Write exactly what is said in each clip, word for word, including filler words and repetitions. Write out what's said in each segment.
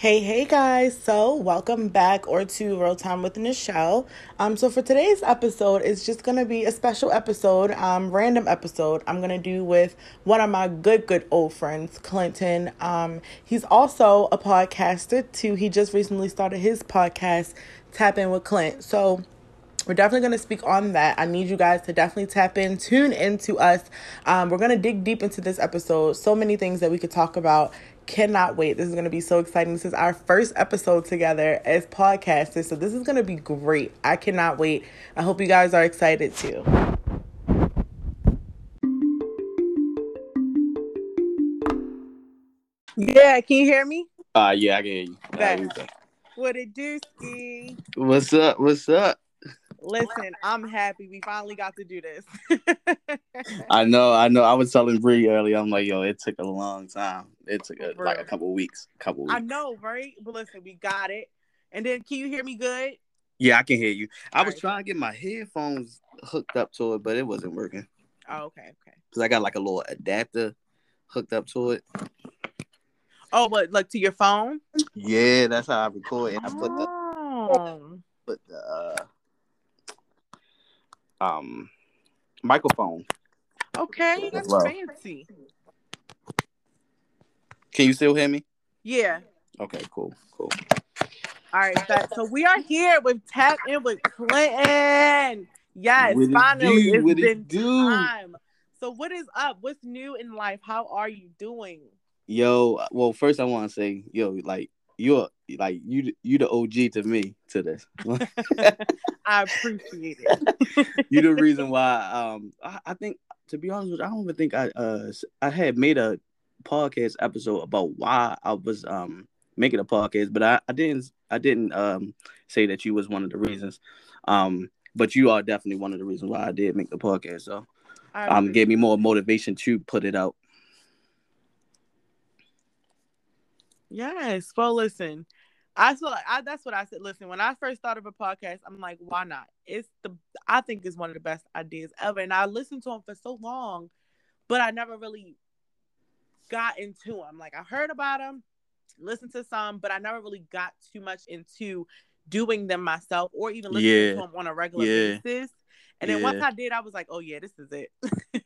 Hey, hey guys. So welcome back or to Real Time with Nichelle. Um, so for today's episode, it's just going to be a special episode, um, random episode I'm going to do with one of my good, good old friends, Clinton. Um, he's also a podcaster too. He just recently started his podcast, Tap In with Clint. So we're definitely going to speak on that. I need you guys to definitely tap in, tune into us. Um, we're going to dig deep into this episode. So many things that we could talk about. Cannot wait. This is going to be so exciting. This is our first episode together as podcasters, so this is going to be great. I cannot wait. I hope you guys are excited too. Yeah, can you hear me? Uh, yeah, I can hear you. That, uh, what it do, Steve? What's up? What's up? Listen, I'm happy we finally got to do this. I know, I know. I was telling Bree earlier, I'm like, yo, it took a long time. It took a, like a couple weeks, couple weeks. I know, right? But listen, we got it. And then, can you hear me good? Yeah, I can hear you. All I was right. trying to get my headphones hooked up to it, but it wasn't working. Oh, okay, okay. Because I got like a little adapter hooked up to it. Oh, but like to your phone? Yeah, that's how I record. And I put the, oh. put the, uh, Um, microphone. Okay, that's well. fancy. Can you still hear me? Yeah. Okay, cool, cool. All right, that, so we are here with Tap In with Clinton. Yes, what finally, it do, it's been it do. time. So what is up? What's new in life? How are you doing? Yo, well, first I want to say, yo, like, you're like you you the O G to me to this. I appreciate it. You the reason why um I, I think, to be honest with you, I don't even think I uh I had made a podcast episode about why I was um making a podcast, but I, I didn't I didn't um say that you was one of the reasons. Um but you are definitely one of the reasons why I did make the podcast. So I um gave me more motivation to put it out. Yes. Well, listen, I feel like I, that's what I said. Listen, when I first thought of a podcast, I'm like, why not? It's the I think it's one of the best ideas ever. And I listened to him for so long, but I never really got into him. Like, I heard about him, listened to some, but I never really got too much into doing them myself or even listening yeah. to them on a regular yeah. basis. And yeah. then once I did, I was like, oh, yeah, this is it.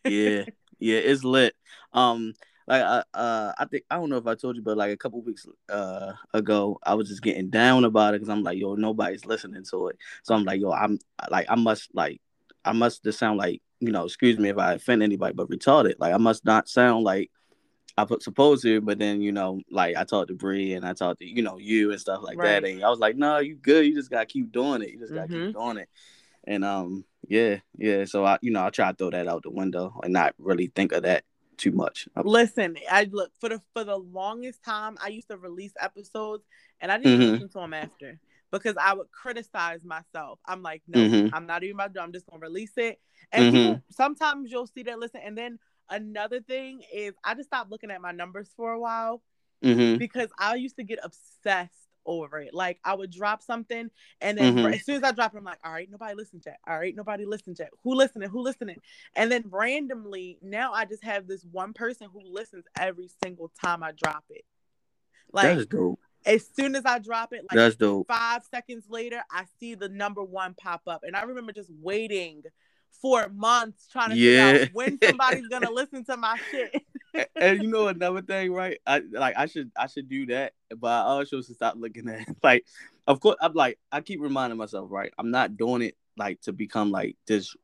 yeah. Yeah. It's lit. Um. Like I, uh, I think I don't know if I told you, but like a couple weeks uh ago, I was just getting down about it because I'm like, yo, nobody's listening to it. So I'm like, yo, I'm like, I must like, I must just sound like, you know, excuse me if I offend anybody, but retarded. Like I must not sound like I put supposed to. But then, you know, like I talked to Bree and I talked to you know you and stuff like right. that, and I was like, no, you good. You just gotta keep doing it. You just gotta mm-hmm. keep doing it. And um, yeah, yeah. So I, you know, I try to throw that out the window and not really think of that too much. Listen, I look for the for the longest time I used to release episodes and I didn't mm-hmm. listen to them after because I would criticize myself. I'm like, no, mm-hmm. I'm not even about to. I'm just gonna release it. And mm-hmm. sometimes you'll see that. Listen, and then another thing is I just stopped looking at my numbers for a while mm-hmm. because I used to get obsessed over it. Like I would drop something and then mm-hmm. as soon as I drop it, I'm like, all right, nobody listened to it. All right, nobody listened to it. Who listening? Who listening? And then randomly now I just have this one person who listens every single time I drop it. Like that's dope. As soon as I drop it, like that's dope. Five seconds later, I see the number one pop up. And I remember just waiting for months trying to yeah. figure out when somebody's gonna listen to my shit. And you know another thing, right? I like I should I should do that, but I also should stop looking at it. Like, of course, I'm like I keep reminding myself, right? I'm not doing it like to become like this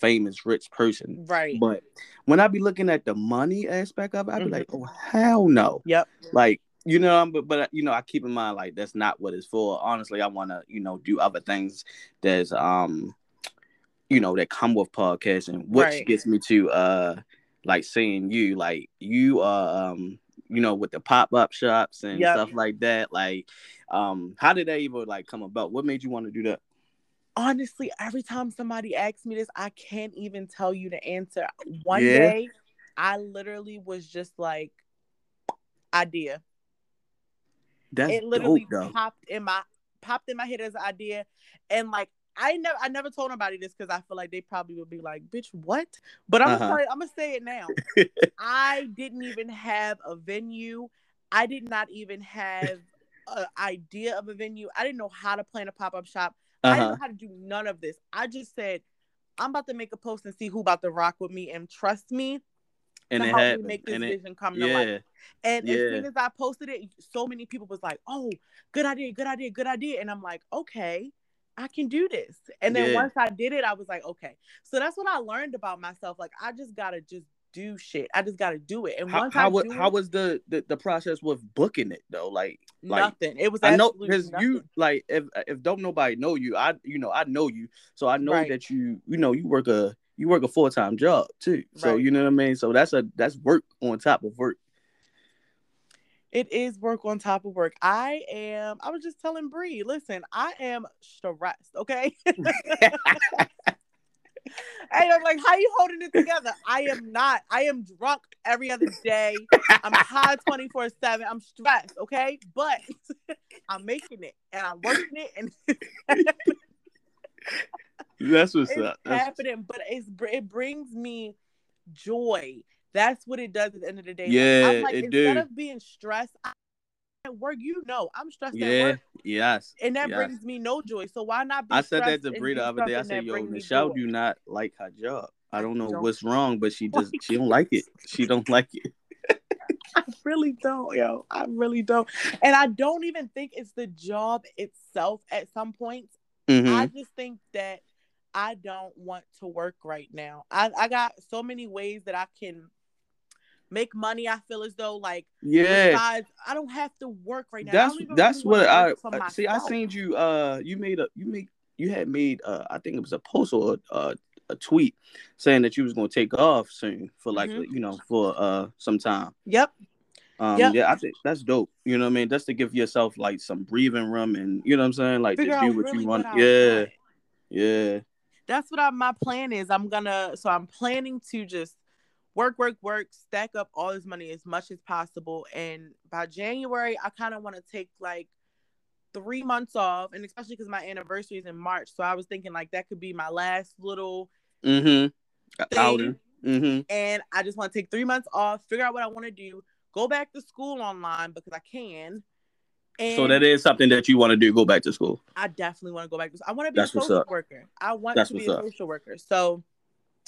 famous rich person, right? But when I be looking at the money aspect of it, I be mm-hmm. like, oh hell no, yep. Like you know, I'm, but but you know, I keep in mind like that's not what it's for. Honestly, I want to you know do other things. That's um, you know, that come with podcasting, which right. gets me to uh. Like seeing you, like you are, um, you know, with the pop up shops and yep. stuff like that. Like, um, how did that even like come about? What made you want to do that? Honestly, every time somebody asks me this, I can't even tell you the answer. One yeah. day, I literally was just like, idea. That's it literally dope, popped in my popped in my head as an idea, and like. I never, I never told nobody this because I feel like they probably would be like, "Bitch, what?" But I'm, uh-huh. I'm gonna say it now. I didn't even have a venue. I did not even have an idea of a venue. I didn't know how to plan a pop-up shop. Uh-huh. I didn't know how to do none of this. I just said, I'm about to make a post and see who about to rock with me and trust me and to help happened. me make this and vision it, come to yeah. life. And yeah. as soon as I posted it, so many people was like, oh, good idea, good idea, good idea. And I'm like, okay, I can do this. And then yeah. once I did it, I was like, okay. So that's what I learned about myself. Like, I just got to just do shit. I just got to do it. And how, once how I was, how it, was the, the the process with booking it though? Like, nothing. Like, it was I know because you like if if don't nobody know you, I you know I know you, so I know right. that you you know you work a you work a full time job too. So right. you know what I mean. So that's a that's work on top of work. It is work on top of work. I am. I was just telling Bree, listen, I am stressed. Okay. Hey, I'm like, how are you holding it together? I am not. I am drunk every other day. I'm high twenty-four seven. I'm stressed, okay? But I'm making it, and I'm working it, and that's what's it's up. That's happening, but it's, it brings me joy. That's what it does at the end of the day. Yeah, I'm like, it instead do. of being stressed, I at work, you know, I'm stressed yeah, at work. Yes. And that yes. brings me no joy. So why not be I said that to Bree the other day. I said, yo, Nichelle do not like her job. I don't know don't what's wrong, but she just, she don't like it. She don't like it. I really don't, yo. I really don't. And I don't even think it's the job itself at some points. Mm-hmm. I just think that I don't want to work right now. I, I got so many ways that I can make money. I feel as though like yeah besides, I don't have to work right now. That's that's really what I see. I seen you uh you made a you make you had made uh I think it was a post or a, a tweet saying that you was going to take off soon for like mm-hmm. you know for uh some time. Yep. Um yep. Yeah, I think that's dope. You know what I mean? That's to give yourself like some breathing room and you know what I'm saying? Like to do what really you want. What yeah. Want. Yeah. That's what I, my plan is. I'm gonna so I'm planning to just Work, work, work, stack up all this money as much as possible. And by January, I kind of want to take like three months off. And especially because my anniversary is in March. So I was thinking like that could be my last little mm-hmm. outing. Mm-hmm. And I just want to take three months off, figure out what I want to do, go back to school online because I can. And so that is something that you want to do, go back to school. I definitely want to go back to school. I want to be That's a social worker. I want That's to be a up. social worker. So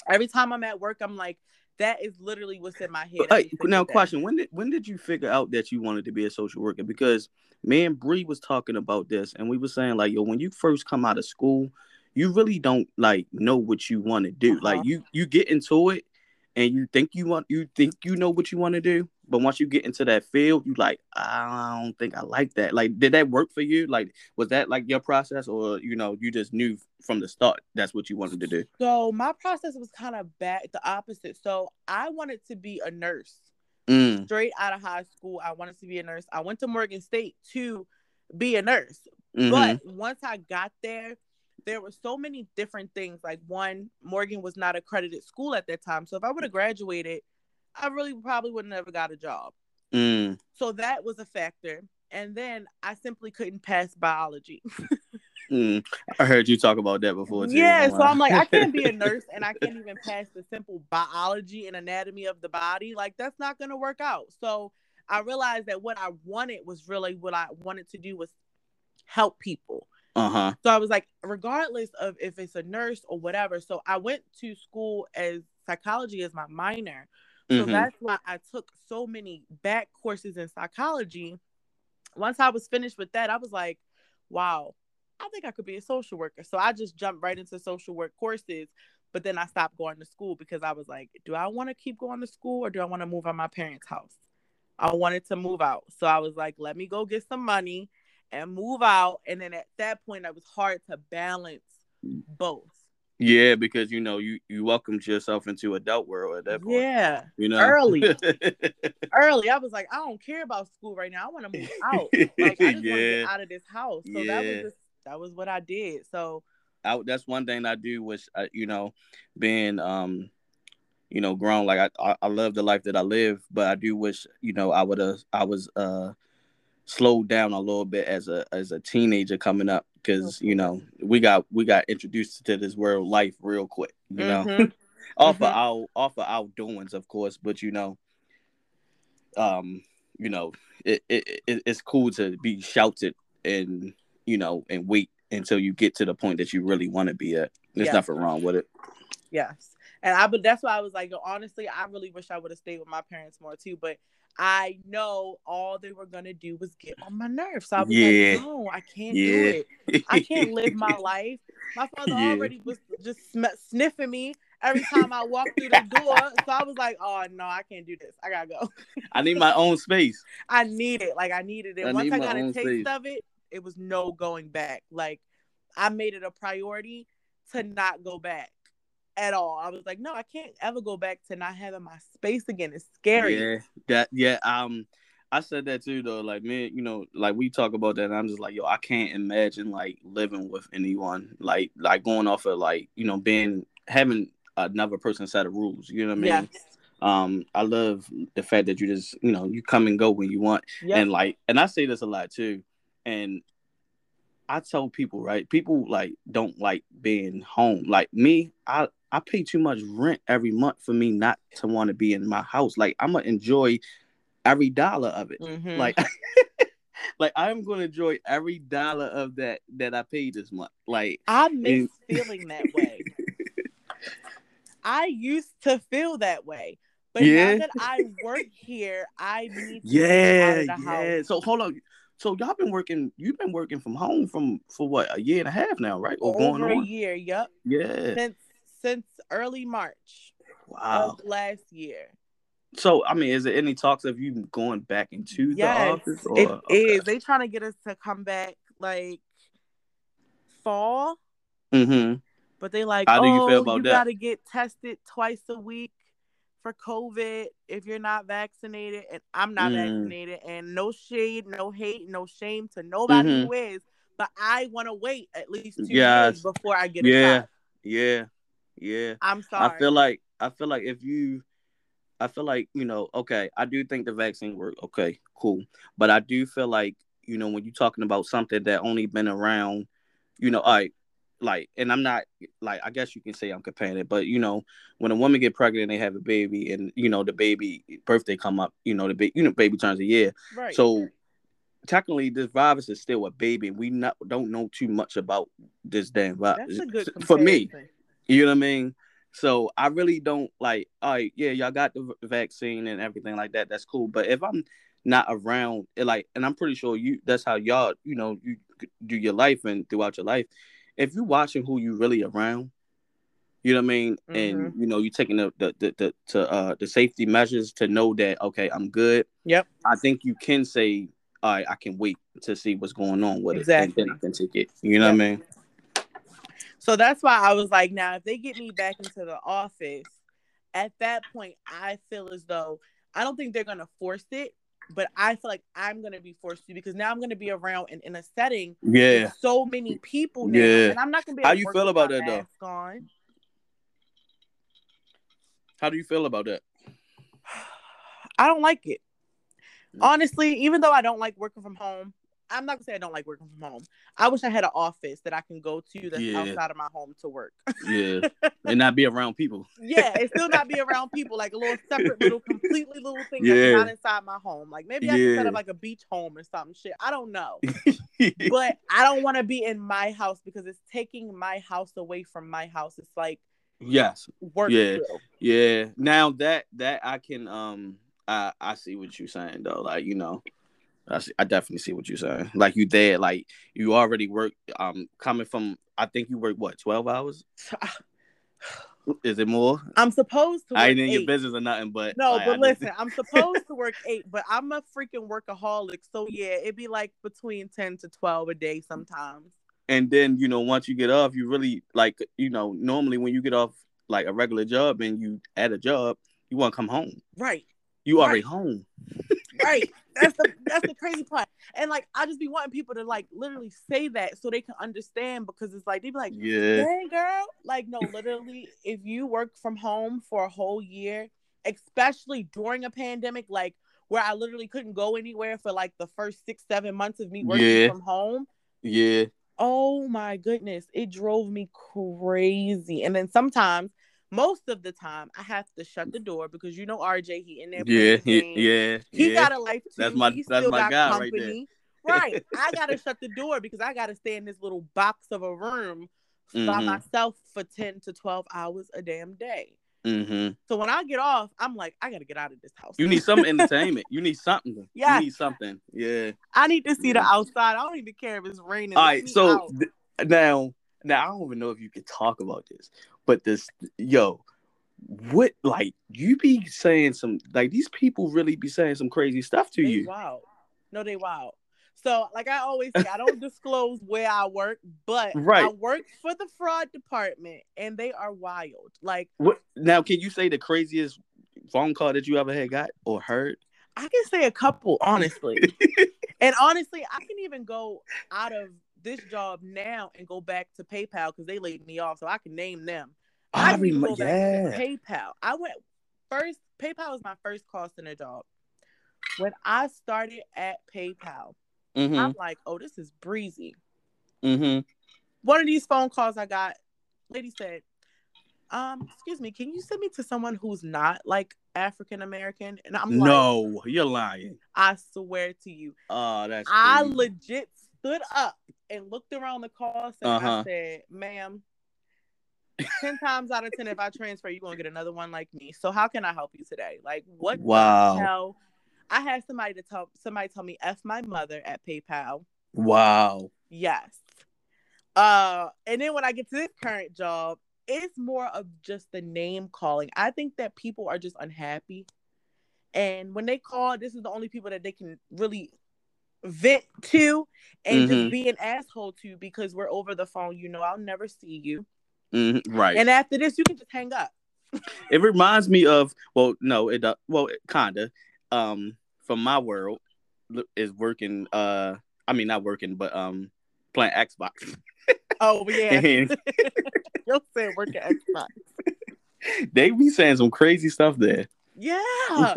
every time I'm at work, I'm like, that is literally what's in my head. Hey, now, question: When did when did you figure out that you wanted to be a social worker? Because me and Bree was talking about this, and we were saying like, yo, when you first come out of school, you really don't like know what you want to do. Uh-huh. Like you you get into it, and you think you want you think you know what you want to do, but once you get into that field, you like, I don't think I like that. Like, did that work for you? Like, was that like your process, or you know, you just knew from the start that's what you wanted to do? So my process was kind of back the opposite. So I wanted to be a nurse mm. straight out of high school. I wanted to be a nurse. I went to Morgan State to be a nurse, mm-hmm. but once I got there, there were so many different things. Like, one, Morgan was not accredited school at that time. So if I would have graduated, I really probably wouldn't have got a job. Mm. So that was a factor. And then I simply couldn't pass biology. mm. I heard you talk about that before too. Yeah, so I'm like, I can't be a nurse and I can't even pass the simple biology and anatomy of the body. Like, that's not going to work out. So I realized that what I wanted was really what I wanted to do was help people. Uh-huh. So I was like, regardless of if it's a nurse or whatever. So I went to school as psychology as my minor. So mm-hmm. that's why I took so many back courses in psychology. Once I was finished with that, I was like, wow, I think I could be a social worker. So I just jumped right into social work courses. But then I stopped going to school because I was like, do I want to keep going to school or do I want to move out of my parents' house? I wanted to move out. So I was like, let me go get some money and move out. And then at that point, it was hard to balance both. Yeah, because, you know, you, you welcomed yourself into adult world at that point. Yeah. You know, early. early. I was like, I don't care about school right now. I want to move out. Like, I just yeah. want to get out of this house. So yeah. that was just, that was what I did. So I, that's one thing I do was, uh, you know, being, um, you know, grown. Like, I, I, I love the life that I live, but I do wish, you know, I would have, I was, uh, slowed down a little bit as a as a teenager coming up because you know we got we got introduced to this world life real quick, you know, mm-hmm. off mm-hmm. of our off of our doings, of course, but you know, um, you know, it, it, it it's cool to be shouted and, you know, and wait until you get to the point that you really want to be at. There's yes. nothing wrong with it. Yes. And I, but that's why I was like, yo, honestly, I really wish I would have stayed with my parents more too, but I know all they were going to do was get on my nerves. So I was yeah. like, no, I can't yeah. do it. I can't live my life. My father yeah. already was just sm- sniffing me every time I walked through the door. So I was like, oh, no, I can't do this. I got to go. I need my own space. I need it. Like, I needed it. I Once I got a taste space. of it, it was no going back. Like, I made it a priority to not go back at all. I was like, no, I can't ever go back to not having my space again. It's scary. Yeah, that, yeah. Um, I said that too, though. Like, man, you know, like we talk about that, and I'm just like, yo, I can't imagine like living with anyone, like, like going off of like, you know, being having another person's set of rules. You know what I mean? Yes. Um, I love the fact that you just, you know, you come and go when you want, yes. and like, and I say this a lot too, and I tell people, right, people like don't like being home. Like me, I. I pay too much rent every month for me not to want to be in my house. Like, I'm going to enjoy every dollar of it. Mm-hmm. Like, like I'm going to enjoy every dollar of that that I paid this month. Like, I miss and... feeling that way. I used to feel that way. But yeah. now that I work here, I need to yeah, get out of the yeah. house. So, hold on. So y'all been working, you've been working from home from for what, a year and a half now, right? Or Over going on? a year, yep. Yeah. Since Since early March wow. of last year. So, I mean, is there any talks of you going back into yes, the office? Or? It okay. is. They trying to get us to come back, like, fall. Mm-hmm. But they like, How oh, do you, feel about you that? gotta get tested twice a week for COVID if you're not vaccinated. And I'm not mm. vaccinated. And no shade, no hate, no shame to nobody mm-hmm. who is. But I want to wait at least two yes. days before I get a yeah. shot. Yeah. Yeah, I'm sorry. I feel like I feel like if you, I feel like you know. Okay, I do think the vaccine worked. Okay, cool. But I do feel like you know when you're talking about something that only been around, you know, I like, and I'm not like I guess you can say I'm comparing it, but you know when a woman get pregnant and they have a baby, and you know the baby birthday come up, you know the baby, you know baby turns a year, right? So technically, this virus is still a baby. We not don't know too much about this damn virus. That's a good comparison. For me. You know what I mean? So I really don't like, all right, yeah, y'all got the vaccine and everything like that. That's cool. But if I'm not around, it like, and I'm pretty sure you, that's how y'all, you know, you do your life and throughout your life. If you're watching who you really around, you know what I mean? Mm-hmm. And, you know, you're taking the the the, the, to, uh, the safety measures to know that, okay, I'm good. Yep. I think you can say, all right, I can wait to see what's going on with exactly. it. And then I can take it. You know yep. what I mean? So that's why I was like, now, if they get me back into the office, at that point, I feel as though I don't think they're going to force it, but I feel like I'm going to be forced to because now I'm going to be around and in, in a setting yeah. with so many people now. Yeah. And I'm not going to be able How to you feel about that, though? On. How do you feel about that? I don't like it. Honestly, even though I don't like working from home, I'm not going to say I don't like working from home. I wish I had an office that I can go to that's yeah. outside of my home to work. yeah. And not be around people. yeah. And still not be around people. Like a little separate little, completely little thing yeah. that's not inside my home. Like maybe I yeah. can set up like a beach home or something shit. I don't know. But I don't want to be in my house because it's taking my house away from my house. It's like. Yes. Work. Yeah. Still. Yeah. Now that, that I can, um, I, I see what you're saying though. Like, you know. I, see, I definitely see what you're saying. Like you there, like you already work. Um, coming from, I think you work what twelve hours? Is it more? I'm supposed to. Work I ain't in your business or nothing, but no. Like, but I listen, just... I'm supposed to work eight, but I'm a freaking workaholic. So yeah, it'd be like between ten to twelve a day sometimes. And then you know, once you get off, you really like you know. Normally, when you get off like a regular job and you at a job, you want to come home. Right. You already right. home. Right. That's the that's the crazy part. And like I just be wanting people to like literally say that so they can understand because it's like they be like, yeah. Dang girl. Like, no, literally, if you work from home for a whole year, especially during a pandemic, like where I literally couldn't go anywhere for like the first six, seven months of me working yeah. from home. Yeah. Oh my goodness. It drove me crazy. And then sometimes most of the time I have to shut the door because you know R J, he in there. Yeah, he, yeah, he yeah. got a life too. That's my he that's my guy company. right there. Right, I gotta shut the door because I gotta stay in this little box of a room mm-hmm. by myself for ten to twelve hours a damn day. Mm-hmm. So when I get off, I'm like, I gotta get out of this house. You need some entertainment. You need something. Yeah, you need something. Yeah, I need to see the outside. I don't even care if it's raining. All right, so th- now, now I don't even know if you could talk about this, but this, yo, what like you be saying some like these people really be saying some crazy stuff to they you? Wow, no, they wild. So, like I always say, I don't disclose where I work, but right. I work for the fraud department, and they are wild. Like, what? Now, can you say the craziest phone call that you ever had got or heard? I can say a couple, honestly. And honestly, I can even go out of this job now and go back to PayPal because they laid me off, so I can name them. Oh, I can go yeah. back to PayPal. I went first. PayPal was my first call center job. When I started at PayPal, mm-hmm. I'm like, oh, this is breezy. Mm-hmm. One of these phone calls I got, lady said, um, excuse me, can you send me to someone who's not like African American? And I'm like, no, you're lying. I swear to you. Oh, that's I crazy. legit stood up and looked around the call center. Uh-huh. I said, ma'am, ten times out of ten, if I transfer, you're going to get another one like me. So how can I help you today? Like, what wow. the hell? I had somebody to tell somebody tell me F my mother at PayPal. Wow. Yes. Uh, and then when I get to this current job, it's more of just the name calling. I think that people are just unhappy. And when they call, this is the only people that they can really vent to and mm-hmm. just be an asshole to because we're over the phone. You know, I'll never see you. Mm-hmm. Right. And after this, you can just hang up. It reminds me of, well, no, it, uh, well, it kinda. Um, from my world is working. Uh, I mean, not working, but um, playing Xbox. Oh yeah, and... you'll say working Xbox. They be saying some crazy stuff there. Yeah,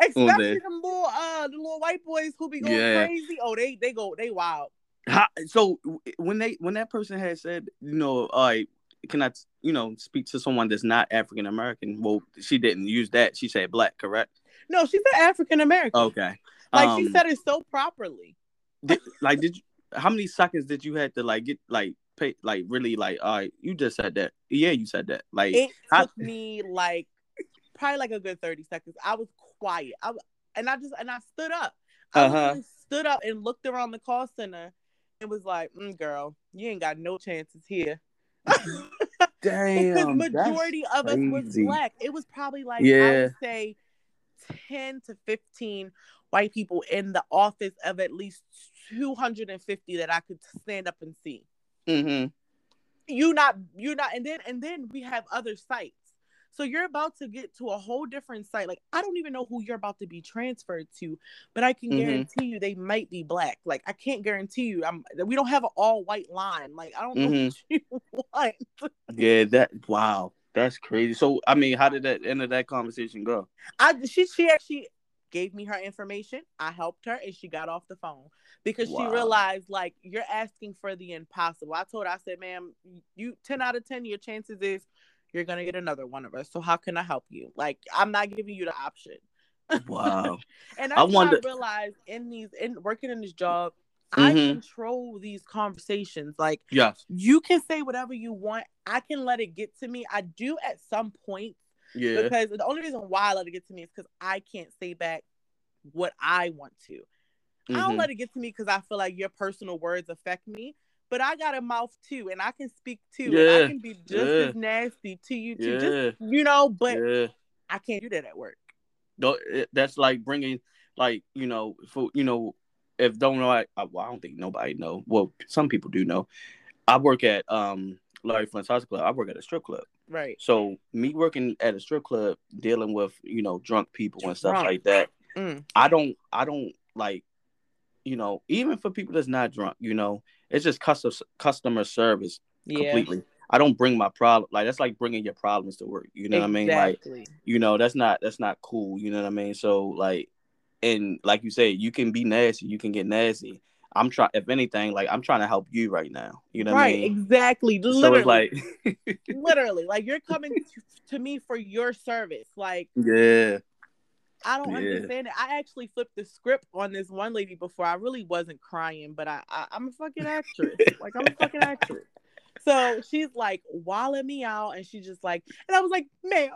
especially them little uh, the little white boys who be going yeah. crazy. Oh, they they go they wild. How, so when they when that person had said, you know, all right, can I, you know, speak to someone that's not African American? Well, she didn't use that. She said black, correct? No, she said African American. Okay, like um, she said it so properly. Did, like, did you, how many seconds did you had to like get like pay like really like all right? You just said that. Yeah, you said that. Like it I, took me like probably like a good thirty seconds. I was quiet. I and I just and I stood up. I uh-huh. really stood up and looked around the call center and was like, mm, "Girl, you ain't got no chances here." Damn, because majority of us crazy. was black. It was probably like yeah. I would say ten to fifteen white people in the office of at least two hundred fifty that I could stand up and see. Mm-hmm. You not, you not, and then and then we have other sites. So you're about to get to a whole different site. Like I don't even know who you're about to be transferred to, but I can mm-hmm. guarantee you they might be black. Like I can't guarantee you. I'm. We don't have an all white line. Like I don't mm-hmm. know what you want. Yeah. That. Wow. That's crazy. So, I mean, how did that end of that conversation go? I she she actually gave me her information. I helped her, and she got off the phone because wow. she realized like you're asking for the impossible. I told her, I said, "Ma'am, you ten out of ten, your chances is you're gonna get another one of us. So how can I help you? Like, I'm not giving you the option." Wow. And I, I wonder- realized in these in working in this job, mm-hmm. I control these conversations. Like, yes. you can say whatever you want. I can let it get to me. I do at some point. Yeah. Because the only reason why I let it get to me is because I can't say back what I want to. Mm-hmm. I don't let it get to me because I feel like your personal words affect me. But I got a mouth too, and I can speak too. Yeah. And I can be just yeah. as nasty to you too. Yeah. Just, you know, but yeah. I can't do that at work. No, that's like bringing, like, you know, for, you know, if don't know, I, I, well, I don't think nobody know. Well, some people do know. I work at um, Larry Flint's house club. I work at a strip club. Right. So me working at a strip club, dealing with, you know, drunk people and stuff drunk. like that. Mm. I don't, I don't like, you know, even for people that's not drunk, you know, it's just custom, customer service yeah. completely. I don't bring my problem. Like, that's like bringing your problems to work. You know exactly. what I mean? Like, you know, that's not, that's not cool. You know what I mean? So like, and like you said, you can be nasty. You can get nasty. I'm trying, if anything, like, I'm trying to help you right now. You know what right, I mean? Right, exactly. Literally. So it's like... literally. Like, you're coming to me for your service. Like, yeah. I don't yeah. understand it. I actually flipped the script on this one lady before. I really wasn't crying, but I, I, I'm a fucking actress. Like, I'm a fucking actress. So she's, like, walling me out, and she's just like, and I was like, ma'am,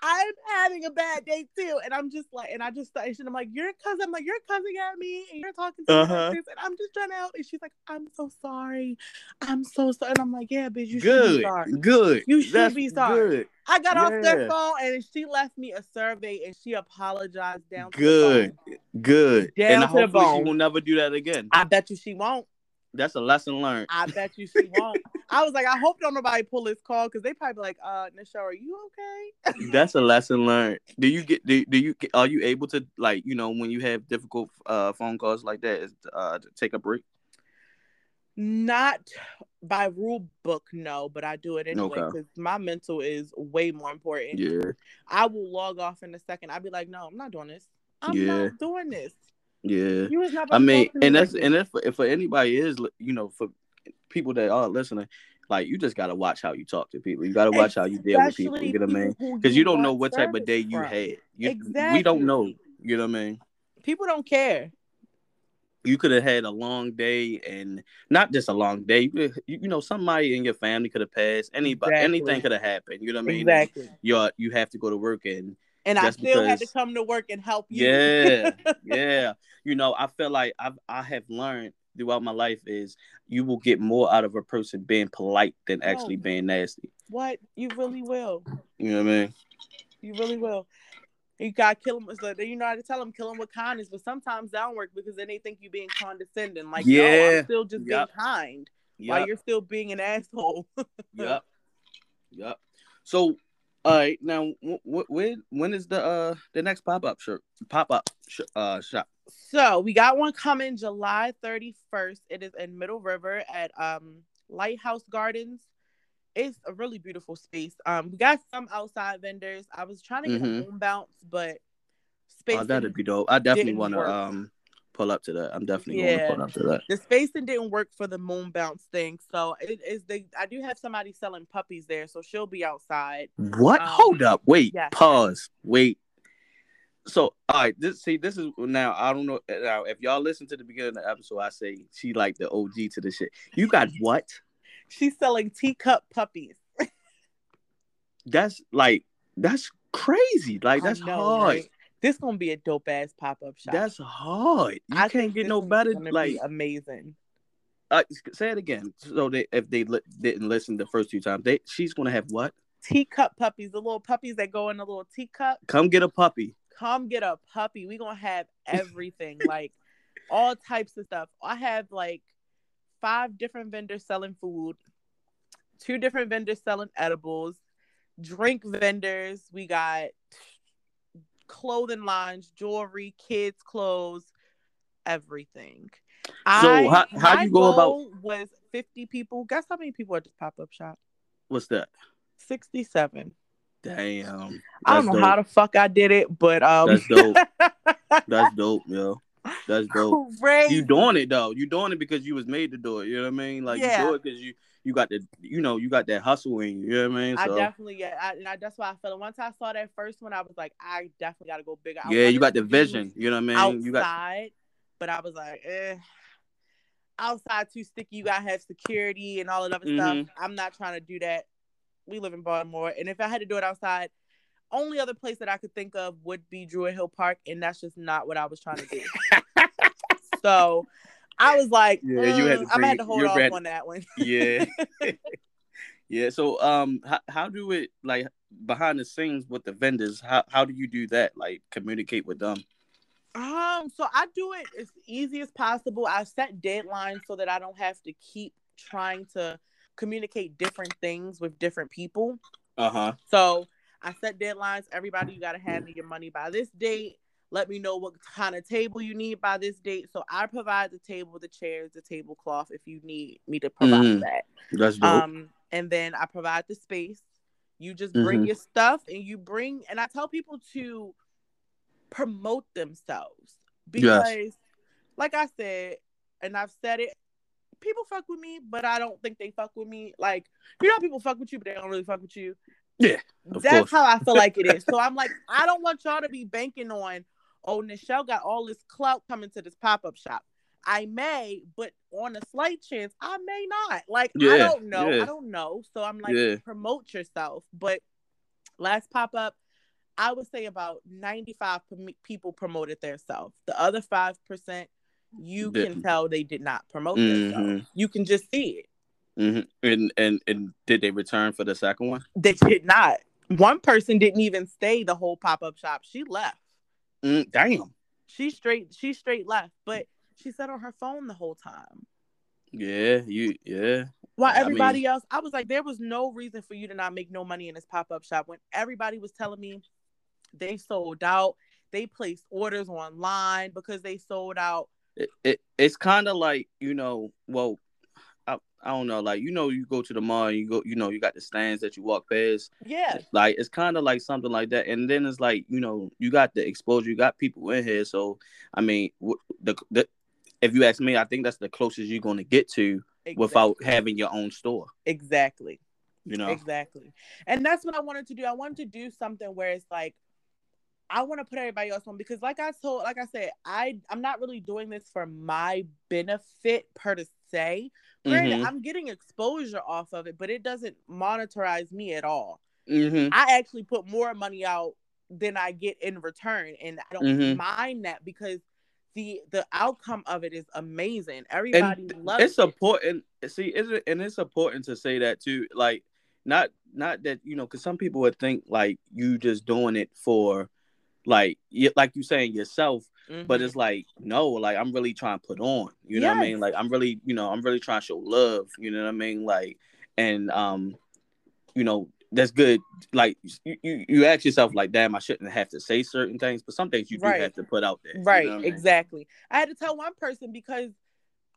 I'm having a bad day too, and I'm just like, and I just started, and I'm like, your cousin, I'm like, you're cussing at me, and you're talking to uh-huh. me, and I'm just trying to help. And she's like, I'm so sorry, I'm so sorry, and I'm like, yeah, bitch, you good. should be sorry. Good, you should That's be sorry. Good. I got yeah. off their phone, and she left me a survey, and she apologized down. Good, to the bone. good, down and to hopefully the bone. She will never do that again. I bet you she won't. That's a lesson learned. I bet you she won't. I was like, I hope don't nobody pull this call because they probably be like, uh, Nichelle, are you okay? That's a lesson learned. Do you get? Do, do you? Are you able to, like, you know, when you have difficult uh phone calls like that, is uh to take a break? Not by rule book, no, but I do it anyway because okay. my mental is way more important. Yeah, I will log off in a second. I'd be like, no, I'm not doing this. I'm yeah. not doing this. Yeah, I mean, and that's and that's for, for anybody is, you know, for people that are listening, like, you just gotta watch how you talk to people. You gotta watch Especially how you deal with people. You know what I mean? Because you, you don't know what type of day you from. had. You, exactly. We don't know. You know what I mean? People don't care. You could have had a long day, and not just a long day. You, you know, somebody in your family could have passed. Anybody, exactly. anything could have happened. You know what I mean? Exactly. You you have to go to work and. And Just I still because, had to come to work and help you. Yeah, yeah. You know, I feel like I've, I have learned throughout my life is you will get more out of a person being polite than actually oh, being nasty. What? You really will. You know what I mean? You really will. You got to kill them. So you know how to tell them, kill them with kindness. But sometimes that don't work because then they think you're being condescending. Like, yeah. no, I'm still just yep. being kind yep. while you're still being an asshole. yep. Yep. So... All right, now when w- when is the uh the next pop up shirt pop up sh- uh shop? So we got one coming July thirty-first. It is in Middle River at um Lighthouse Gardens. It's a really beautiful space. Um, we got some outside vendors. I was trying to get mm-hmm. a home bounce, but space. Oh, that'd be dope. I definitely want to um. pull up to that. I'm definitely yeah. going to pull up to that. The spacing didn't work for the moon bounce thing, so it is. They I do have somebody selling puppies there, so she'll be outside. What? Um, Hold up! Wait. Yeah. Pause. Wait. So, all right. This see. This is now. I don't know. Now, if y'all listen to the beginning of the episode, I say she like the O G to the shit. You got what? She's selling teacup puppies. That's like that's crazy. Like that's I know, hard. Right? This gonna be a dope ass pop up shop. That's hard. You I can't get no better. Like be amazing. Uh, say it again. So they, if they li- didn't listen the first two times, they she's gonna have what? Teacup puppies, the little puppies that go in a little teacup. Come get a puppy. Come get a puppy. We gonna have everything, like all types of stuff. I have like five different vendors selling food, two different vendors selling edibles, drink vendors. We got. Clothing lines, jewelry, kids clothes, everything. So I, how how you go about was fifty people. Guess how many people at this pop-up shop? What's that? Sixty-seven. Damn. I don't know dope. how the fuck I did it, but um that's dope. That's dope, yo. That's dope. Crazy. You doing it though. You doing it because you was made to do it. You know what I mean? Like yeah. you do it because you You got the, you know, you got that hustle in you. You know what I mean? So, I definitely, yeah, I, and I, that's why I felt. Once I saw that first one, I was like, I definitely got to go bigger. I yeah, you got the vision. You know what I mean? Outside, you got... but I was like, eh, outside too sticky. You gotta have security and all of that mm-hmm. stuff. I'm not trying to do that. We live in Baltimore, and if I had to do it outside, only other place that I could think of would be Druid Hill Park, and that's just not what I was trying to do. So. I was like, yeah, mm, you had to I'm gonna have to hold off had... on that one. Yeah, yeah. So, um, how, how do it like behind the scenes with the vendors? How how do you do that? Like communicate with them? Um, so I do it as easy as possible. I set deadlines so that I don't have to keep trying to communicate different things with different people. Uh huh. So I set deadlines. Everybody, you gotta hand me your money by this date. Let me know what kind of table you need by this date. So I provide the table, the chairs, the tablecloth if you need me to provide mm, that. That's dope. Um, and then I provide the space. You just bring mm-hmm. your stuff and you bring... And I tell people to promote themselves because, yes. like I said, and I've said it, people fuck with me, but I don't think they fuck with me. Like, you know how people fuck with you, but they don't really fuck with you? Yeah, of That's course. How I feel like it is. So I'm like, I don't want y'all to be banking on, oh, Nichelle got all this clout coming to this pop-up shop. I may, but on a slight chance, I may not. Like, yeah, I don't know. Yeah. I don't know. So I'm like, yeah. promote yourself. But last pop-up, I would say about ninety-five people promoted themselves. The other five percent, you didn't. Can tell they did not promote mm-hmm. themselves. You can just see it. Mm-hmm. And, and and did they return for the second one? They did not. One person didn't even stay the whole pop-up shop. She left. Mm, damn. She straight she straight left, but she sat on her phone the whole time. Yeah, you yeah. While everybody I mean, else, I was like, there was no reason for you to not make no money in this pop-up shop when everybody was telling me they sold out, they placed orders online because they sold out. It, it it's kind of like, you know, well, I, I don't know, like, you know, you go to the mall and you go, you know, you got the stands that you walk past. Yeah. Like, it's kind of like something like that. And then it's like, you know, you got the exposure, you got people in here. So, I mean, the, the if you ask me, I think that's the closest you're going to get to exactly. without having your own store. Exactly. You know? Exactly. And that's what I wanted to do. I wanted to do something where it's like, I want to put everybody else on because like I told, like I said, I, I'm not really doing this for my benefit per se. Mm-hmm. I'm getting exposure off of it, but it doesn't monetize me at all. Mm-hmm. I actually put more money out than I get in return, and I don't mm-hmm. mind that because the the outcome of it is amazing. Everybody and loves it's it. It's important. See, it's, and it's important to say that too. Like, not not that, you know, because some people would think like you just doing it for like like you saying yourself. Mm-hmm. But it's like, no, like, I'm really trying to put on, you know yes. what I mean? Like, I'm really, you know, I'm really trying to show love, you know what I mean? Like, and, um, you know, that's good. Like, you, you, you ask yourself, like, damn, I shouldn't have to say certain things, but some things you do right. have to put out there. Right, you know what I mean? Exactly. I had to tell one person because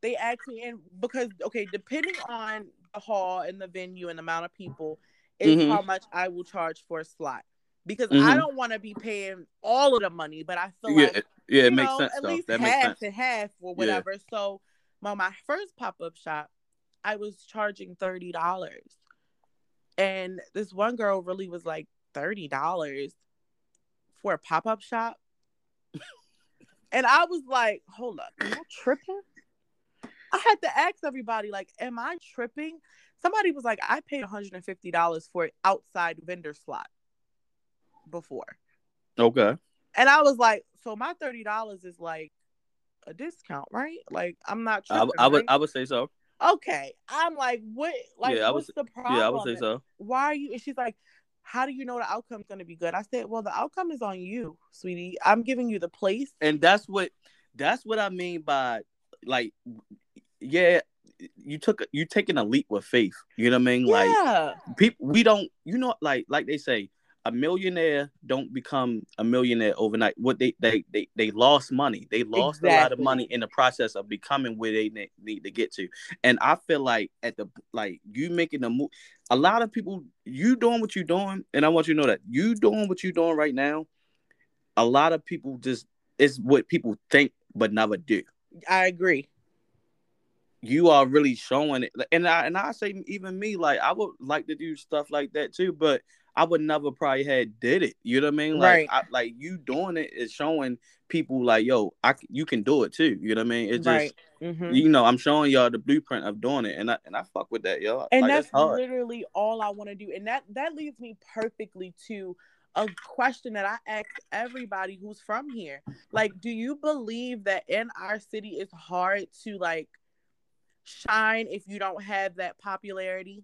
they asked me, and because, okay, depending on the hall and the venue and the amount of people, is mm-hmm. how much I will charge for a slot. Because mm-hmm. I don't want to be paying all of the money, but I feel yeah, like yeah, it makes know, sense. At though. Least that half sense. And half or whatever. Yeah. So, well, my first pop up shop, I was charging thirty dollars, and this one girl really was like, thirty dollars for a pop up shop, and I was like, hold up, am I tripping? I had to ask everybody, like, am I tripping? Somebody was like, I paid one hundred and fifty dollars for an outside vendor slot. Before. Okay. And I was like, so my thirty dollars is like a discount, right? Like, I'm not tripping, I, I would right? I would say so. Okay. I'm like, what like yeah, what's I would, the problem? Yeah, I would say so. Why are you and she's like, how do you know the outcome's gonna be good? I said, well, the outcome is on you, sweetie. I'm giving you the place. And that's what that's what I mean by like yeah. You took you taking a leap with faith. You know what I mean? Yeah. Like people we don't you know like like they say a millionaire don't become a millionaire overnight. What they they they, they lost money. They lost exactly. a lot of money in the process of becoming where they ne- need to get to. And I feel like at the like you making a move. A lot of people, you doing what you doing, and I want you to know that you doing what you doing right now. A lot of people just it's what people think but never do. I agree. You are really showing it, and I and I say even me like I would like to do stuff like that too, but. I would never probably had did it. You know what I mean? Like, right. I, like you doing it is showing people like, yo, I you can do it too. You know what I mean? It's just, right. mm-hmm. you know, I'm showing y'all the blueprint of doing it, and I and I fuck with that, y'all. And like, that's, that's hard. Literally all I want to do, and that that leads me perfectly to a question that I ask everybody who's from here. Like, do you believe that in our city it's hard to like shine if you don't have that popularity?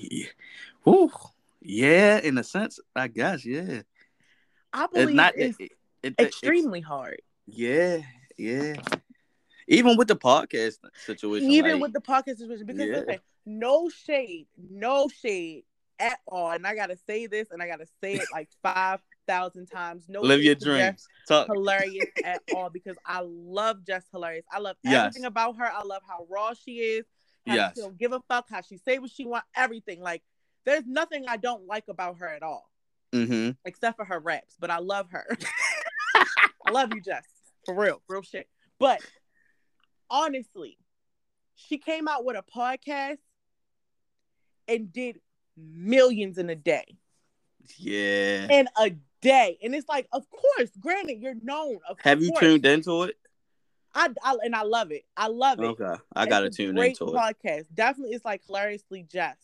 Yeah. Woo. Yeah, in a sense, I guess, yeah. I believe it's, not, it's it, it, it, extremely it's, hard. Yeah, yeah. Even with the podcast situation. Even like, with the podcast situation. Because yeah. listen, no shade, no shade at all. And I got to say this, and I got to say it like five thousand times. No Live your dreams. Talk. Hilarious at all because I love Jess Hilarious. I love everything yes. about her. I love how raw she is. How yes. she don't give a fuck, how she say what she want, everything. Like, there's nothing I don't like about her at all. Mm-hmm. Except for her raps, but I love her. I love you, Jess. For real. Real shit. But honestly, she came out with a podcast and did millions in a day. Yeah. In a day. And it's like, of course, granted, you're known. Of Have course. you tuned into it? I, I and I love it. I love it. Okay. I got to tune great into podcast. it. podcast. Definitely. It's like hilariously Jess.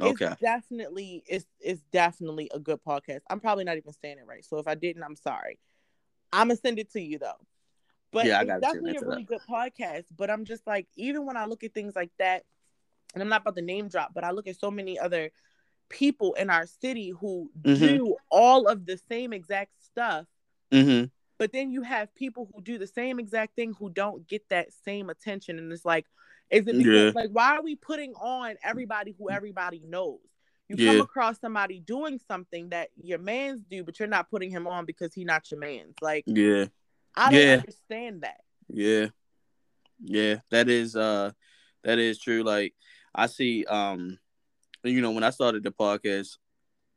It's okay. Definitely. It's, it's definitely a good podcast. I'm probably not even saying it right. So if I didn't, I'm sorry. I'm going to send it to you though. But yeah, it's definitely a really that. good podcast. But I'm just like, even when I look at things like that, and I'm not about to name drop, but I look at so many other people in our city who mm-hmm. do all of the same exact stuff. Mm-hmm. But then you have people who do the same exact thing who don't get that same attention. And it's like, is it because, yeah. like, why are we putting on everybody who everybody knows? You yeah. come across somebody doing something that your man's do, but you're not putting him on because he's not your man's. Like, yeah. I don't yeah. understand that. Yeah. Yeah. That is uh that is true. Like I see um you know, when I started the podcast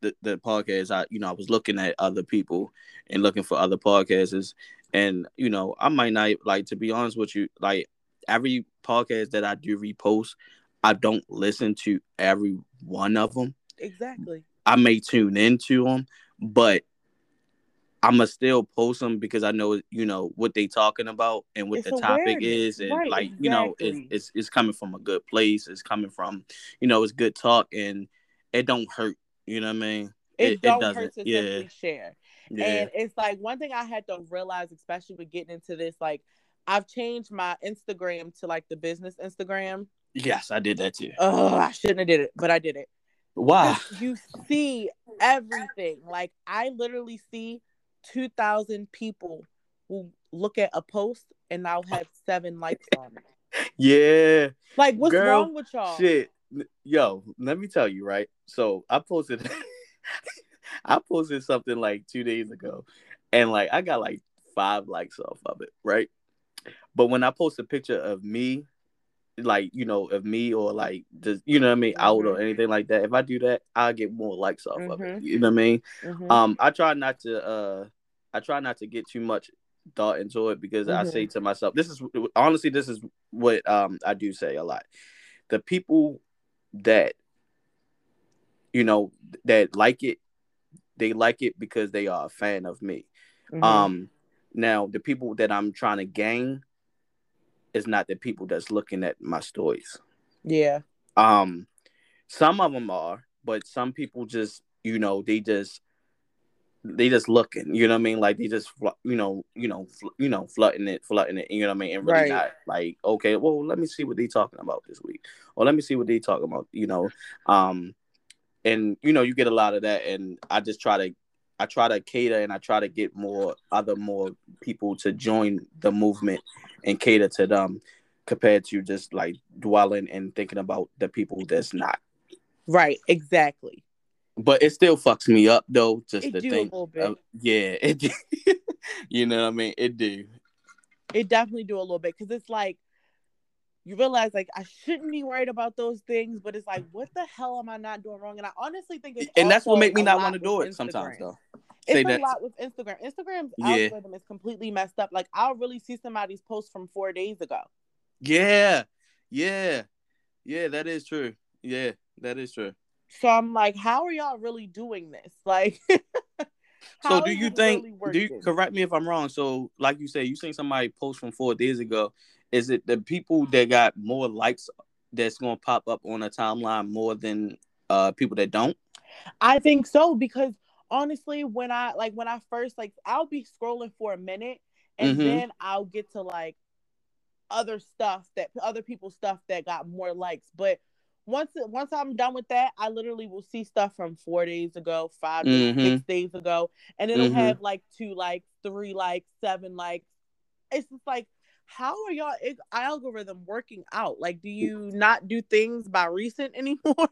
the, the podcast I you know, I was looking at other people and looking for other podcasters, and you know, I might not like to be honest with you, like every podcast that I do repost, I don't listen to every one of them. Exactly. I may tune into them, but I'm going to still post them because I know, you know, what they talking about and what it's the topic is. And right, like, exactly. you know, it, it's it's coming from a good place. It's coming from, you know, it's good talk and it don't hurt. You know what I mean? It, it, don't it doesn't hurt to yeah. simply share. Yeah. And it's like one thing I had to realize, especially with getting into this, like I've changed my Instagram to like the business Instagram. Yes, I did that too. Oh, I shouldn't have did it, but I did it. Why? You see everything. Like I literally see two thousand people will look at a post and I'll have seven likes on it. Yeah. Like, what's Girl, wrong with y'all? Shit. Yo, let me tell you, right? So, I posted I posted something like two days ago and like I got like five likes off of it, right? But when I post a picture of me, like, you know, of me or like, just, you know what I mean, mm-hmm. out or anything like that, if I do that, I'll get more likes off mm-hmm. of it. You know what I mean? Mm-hmm. Um, I try not to, uh, I try not to get too much thought into it because mm-hmm. I say to myself, this is, honestly, this is what um I do say a lot. The people that, you know, that like it, they like it because they are a fan of me. Mm-hmm. Um, now, the people that I'm trying to gain, it's not the people that's looking at my stories. Yeah. Um, some of them are, but some people just, you know, they just, they just looking, you know what I mean? Like they just, you know, you know, fl- you know, flooding it, flooding it, you know what I mean? And really right. not like, okay, well, let me see what they talking about this week, or let me see what they talking about, you know? Um, and you know, you get a lot of that, and I just try to, I try to cater and I try to get more other more people to join the movement and cater to them compared to just like dwelling and thinking about the people that's not. Right, exactly. But it still fucks me up though, just it the do thing. A little bit. Uh, yeah, it do. You know what I mean? It do. It definitely do a little bit because it's like you realize like I shouldn't be worried about those things, but it's like what the hell am I not doing wrong? And I honestly think it's and that's what makes me not want to do it Instagram. sometimes though. It's Say a that. lot with Instagram. Instagram's yeah. algorithm is completely messed up. Like I'll really see somebody's post from four days ago. Yeah, yeah, yeah. That is true. Yeah, that is true. So I'm like, how are y'all really doing this? Like, so do you think? Really do you, correct me if I'm wrong. So like you said, you seen somebody post from four days ago. Is it the people that got more likes that's going to pop up on a timeline more than uh, people that don't? I think so, because honestly, when I like when I first like I'll be scrolling for a minute and mm-hmm. then I'll get to like other stuff that other people's stuff that got more likes. But once once I'm done with that, I literally will see stuff from four days ago, five days, mm-hmm. six days ago, and it'll mm-hmm. have like two likes, three likes, seven likes. It's just like, how are y'all algorithm working out? Like, do you not do things by recent anymore?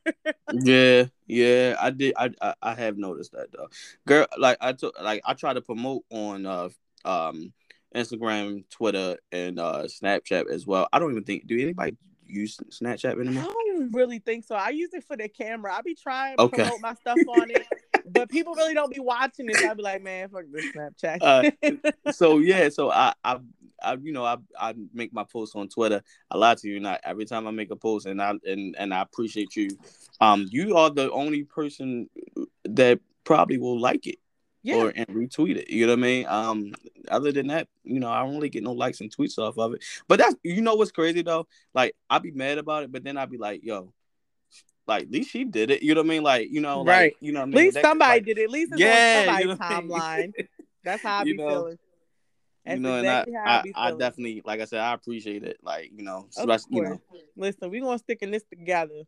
yeah, yeah, I did. I, I I have noticed that though, girl. Like I took, like I try to promote on uh um Instagram, Twitter, and uh Snapchat as well. I don't even think do anybody use Snapchat anymore. I don't really think so. I use it for the camera. I be trying to okay. promote my stuff on it. But people really don't be watching this. I'd be like, man, fuck this Snapchat. uh, so yeah, so I, I, I, you know, I, I make my posts on Twitter. I lie to you, and I, every time I make a post, and I, and, and I appreciate you. Um, you are the only person that probably will like it, yeah, or and retweet it. You know what I mean? Um, other than that, you know, I don't really get no likes and tweets off of it. But that's, you know, what's crazy though. Like, I'd be mad about it, but then I'd be like, yo. Like, at least she did it. You know what I mean? Like, you know, right. Like, you know what I mean? At least that, somebody like, did it. At least it's yeah, on somebody's you know I mean? timeline. That's how I be you know, feeling. That's you know, exactly and I, how I, I be feeling. I definitely, like I said, I appreciate it. Like, you know. So that's, you know. Listen, we're going to stick in this together.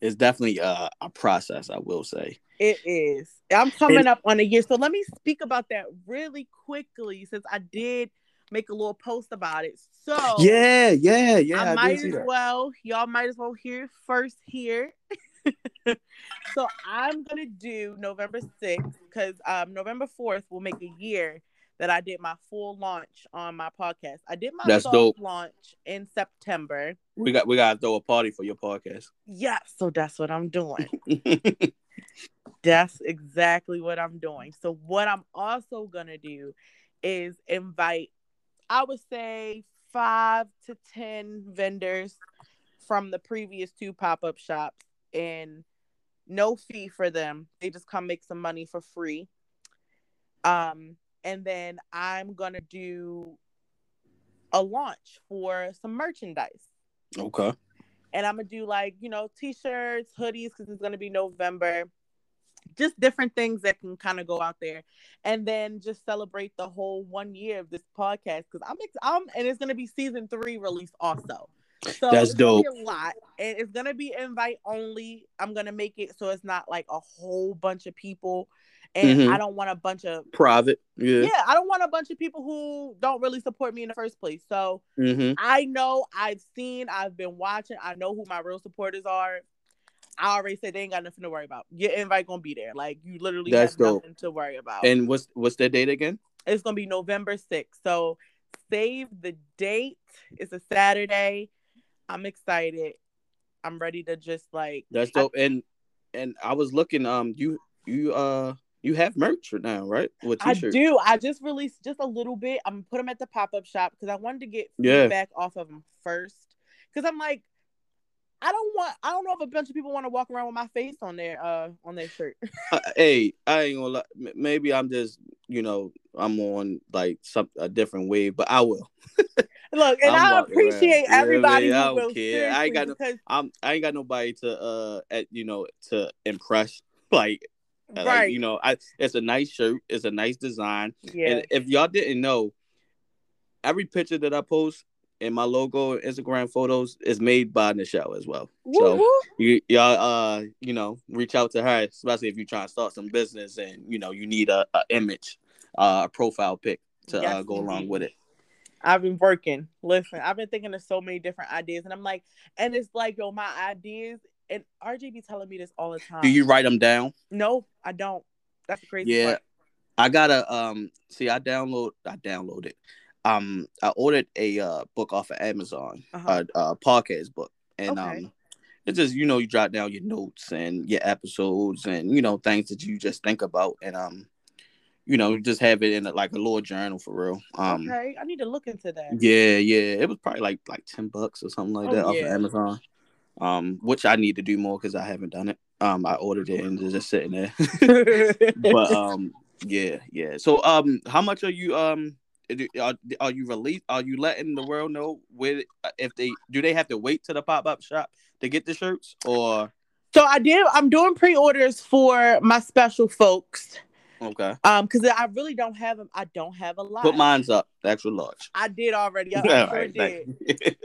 It's definitely uh, a process, I will say. It is. I'm coming it's- up on a year. So let me speak about that really quickly, since I did make a little post about it. So yeah, yeah, yeah. I, I might as well, y'all might as well hear first here. So I'm gonna do November sixth, because um November fourth will make a year that I did my full launch on my podcast. I did my That's soft launch in September. We got we gotta throw a party for your podcast. Yeah, so that's what I'm doing. That's exactly what I'm doing. So what I'm also gonna do is invite, I would say, five to ten vendors from the previous two pop-up shops, and no fee for them. They just come make some money for free. Um, and then I'm gonna do a launch for some merchandise. Okay. And I'm gonna do, like, you know, t-shirts, hoodies, because it's gonna be November. Just different things that can kind of go out there, and then just celebrate the whole one year of this podcast, because I'm, ex- I'm, and it's gonna be season three release also. So that's dope. Gonna be a lot, and it's gonna be invite only. I'm gonna make it so it's not like a whole bunch of people, and mm-hmm. I don't want a bunch of private. Yeah, yeah, I don't want a bunch of people who don't really support me in the first place. So mm-hmm. I know, I've seen, I've been watching. I know who my real supporters are. I already said they ain't got nothing to worry about. Your invite gonna be there. Like, you literally That's have dope. nothing to worry about. And what's what's that date again? It's gonna be November sixth. So save the date. It's a Saturday. I'm excited. I'm ready to just like That's dope. I, and and I was looking, um you you uh you have merch right now, right? With t-shirts. I do. I just released just a little bit. I'm gonna put them at the pop-up shop because I wanted to get yeah. feedback off of them first. Cause I'm like, I don't want. I don't know if a bunch of people want to walk around with my face on their uh on their shirt. uh, hey, I ain't gonna lie. Maybe I'm just, you know, I'm on like some a different wave, but I will. Look, and I appreciate around. everybody. Yeah, I, mean, I don't care. I ain't got. No, because... I'm, I ain't got nobody to uh, at, you know, to impress. Like, right. Like, you know, I. It's a nice shirt. It's a nice design. Yeah. And if y'all didn't know, every picture that I post and my logo, Instagram photos, is made by Nichelle as well. Woo-hoo. So you, y'all, uh, you know, reach out to her, especially if you're trying to start some business and, you know, you need a, a image, uh, a profile pic to yes. uh, go along with it. I've been working. Listen, I've been thinking of so many different ideas, and I'm like, and it's like, yo, my ideas, and R J be telling me this all the time. Do you write them down? No, I don't. That's the crazy yeah, part. I gotta um. See, I download. I download it. Um, I ordered a uh, book off of Amazon, uh-huh. a, a podcast book, and okay. um, it's just, you know, you jot down your notes and your episodes and, you know, things that you just think about, and um, you know, just have it in a, like a little journal for real. Um, okay, I need to look into that. Yeah, yeah, it was probably like like ten bucks or something like oh, that off yeah. of Amazon, um, which I need to do more because I haven't done it. Um, I ordered it and it's just sitting there, but um, yeah, yeah. So um, how much are you um? Are, are you release? Are you letting the world know where, if they do they have to wait to the pop up shop to get the shirts? Or so I did. I'm doing pre orders for my special folks. Okay. Um, because I really don't have them. I don't have a lot. Put mine's up. The actual large. I did already. I sure right, did.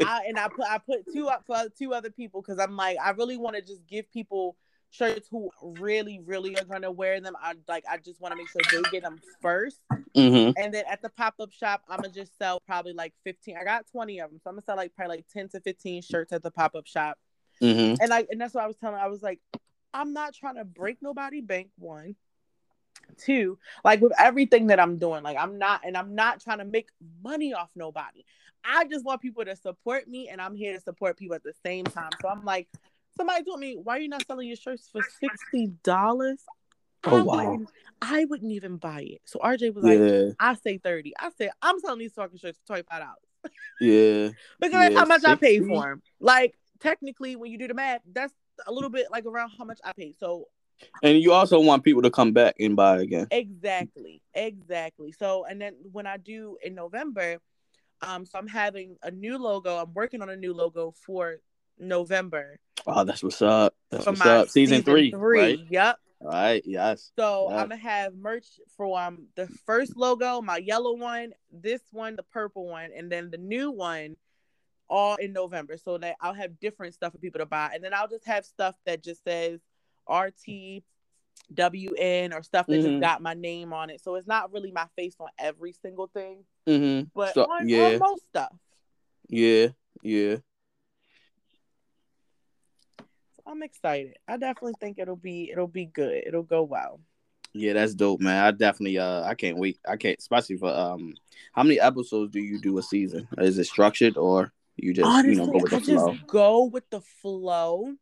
I, and I put I put two up for two other people because I'm like, I really want to just give people shirts who really, really are gonna wear them. I like. I just want to make sure they get them first, mm-hmm. and then at the pop up shop, I'm gonna just sell probably like fifteen. I got twenty of them, so I'm gonna sell like probably like ten to fifteen shirts at the pop up shop. Mm-hmm. And like, and that's what I was telling. I was like, I'm not trying to break nobody bank. One, two, like with everything that I'm doing, like I'm not, and I'm not trying to make money off nobody. I just want people to support me, and I'm here to support people at the same time. So I'm like, somebody told me, why are you not selling your shirts for sixty dollars? oh, wow. I wouldn't even buy it. So R J was like, yeah. I say thirty. I said, I'm selling these talking shirts for twenty-five dollars. Yeah. Because yeah. that's how much I paid for them. Like, technically, when you do the math, that's a little bit like around how much I paid. So, and you also want people to come back and buy again. Exactly. Exactly. So, and then when I do in November, um, so I'm having a new logo. I'm working on a new logo for November. Oh, that's what's up. That's what's up. Season, season three. three. Right? Yep. All right. Yes. So yes. I'm gonna have merch for um the first logo, my yellow one, this one, the purple one, and then the new one, all in November. So that I'll have different stuff for people to buy, and then I'll just have stuff that just says R T W N or stuff that mm-hmm. just got my name on it. So it's not really my face on every single thing, mm-hmm. but so, on, yeah. on most stuff. Yeah. Yeah. I'm excited. I definitely think it'll be it'll be good. It'll go well. Yeah, that's dope, man. I definitely uh I can't wait. I can't especially for um how many episodes do you do a season? Is it structured or you just Honestly, you know go with the I flow? Just go with the flow.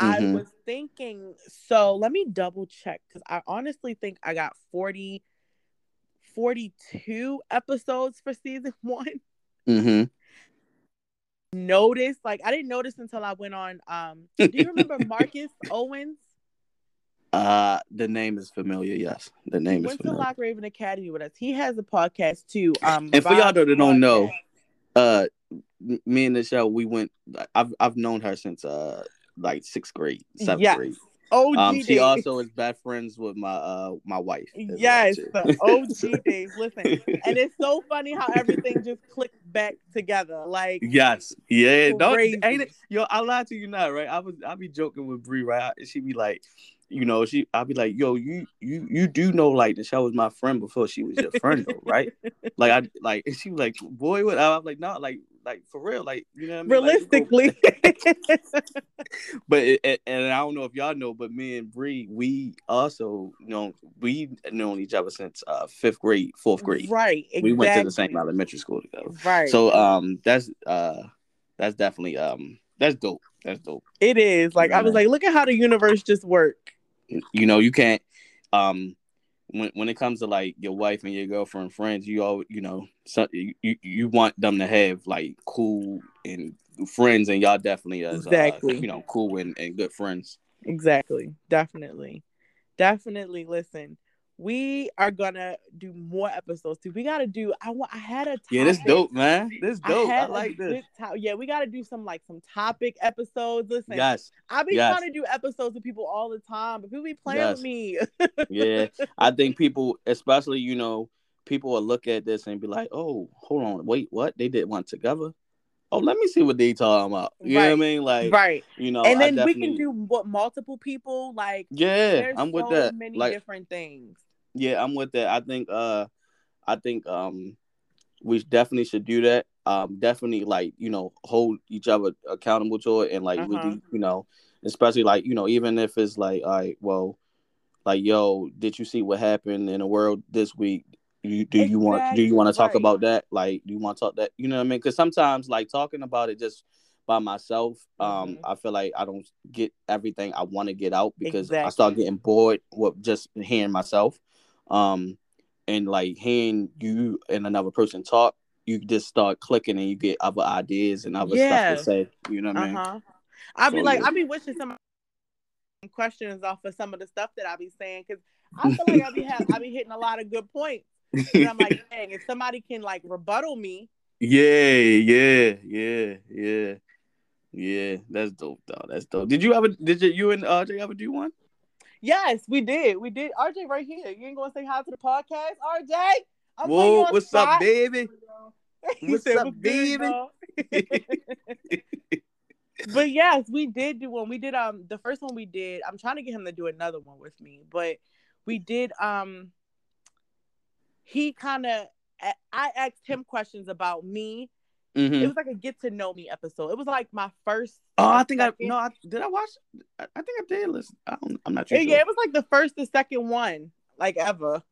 Mm-hmm. I was thinking, so let me double check because I honestly think I got forty, forty-two episodes for season one. Mm-hmm. Notice, like I didn't notice until I went on. Um, do you remember Marcus Owens? Uh, the name is familiar. Yes, the name he is. Went familiar. To Lock Raven Academy with us. He has a podcast too. Um, and for y'all that don't podcast. know, uh, me and Nichelle, we went. I've I've known her since uh like sixth grade, seventh yes. grade. O G um, she days. also is bad friends with my uh my wife. Yes, the O G days. Listen, and it's so funny how everything just clicked back together. Like yes, yeah. Crazy. Don't ain't it? Yo, I lied to you not right. I was I be joking with Bree right. She be like, you know, she I'll be like, yo, you you you do know like Nichelle was my friend before she was your friend though, right? Like I like and she was like, boy, what? I'm like, no, like. Like for real, like you know, what I mean? Realistically. Like, but it, it, and I don't know if y'all know, but me and Bree, we also you know we known each other since uh, fifth grade, fourth grade. Right, exactly. We went to the same elementary school together. Right. So um, that's uh, that's definitely um, that's dope. That's dope. It is like yeah. I was like, look at how the universe just work. You know, you can't um. When when it comes to like your wife and your girlfriend friends, you all you know so, you, you want them to have like cool and friends, and y'all definitely does exactly uh, you know cool and, and good friends. Exactly, definitely, definitely. Listen, we are gonna do more episodes too. We gotta do. I want. I had a topic. Yeah. This dope, man. This dope. I, I like this. To- yeah, we gotta do some like some topic episodes. Listen, yes. I be yes. trying to do episodes with people all the time, but people be playing yes. with me. Yeah, I think people, especially you know, people will look at this and be like, "Oh, hold on, wait, what? They did one together? Oh, let me see what they talking about." You right. know what I mean? Like, right. You know, and then we can do what multiple people like. Yeah, I'm so with that. Many like, different things. Yeah, I'm with that. I think uh I think um we definitely should do that. Um definitely like, you know, hold each other accountable to it and like uh-huh. we do, you know, especially like, you know, even if it's like, all right, well, like yo, did you see what happened in the world this week? You do exactly. you want do you want to talk right. about that? Like, do you want to talk that? You know what I mean? Cuz sometimes like talking about it just by myself, um, mm-hmm. I feel like I don't get everything I want to get out because exactly. I start getting bored with just hearing myself. Um, and like hearing you and another person talk, you just start clicking and you get other ideas and other yeah. stuff to say. You know what I uh-huh. mean? I'll so, be like, yeah. I'll be wishing some questions off of some of the stuff that I'll be saying because I feel like I'll be have, I'll be hitting a lot of good points. And I'm like, dang, if somebody can like rebuttal me. Yeah, yeah, yeah, yeah, yeah. That's dope, though. That's dope. Did you ever? Did you, you and R J ever do one? Yes, we did. We did. R J right here. You ain't gonna say hi to the podcast, R J? I'm Whoa, what's up, baby? What's up, baby? But yes, we did do one. We did um the first one we did. I'm trying to get him to do another one with me, but we did um he kind of I asked him questions about me. Mm-hmm. It was like a get to know me episode. It was like my first. Oh, I think second. I no. I, did I watch? I, I think I did. Listen, I don't, I'm not sure. Yeah, sure. It was like the first, the second one. like ever.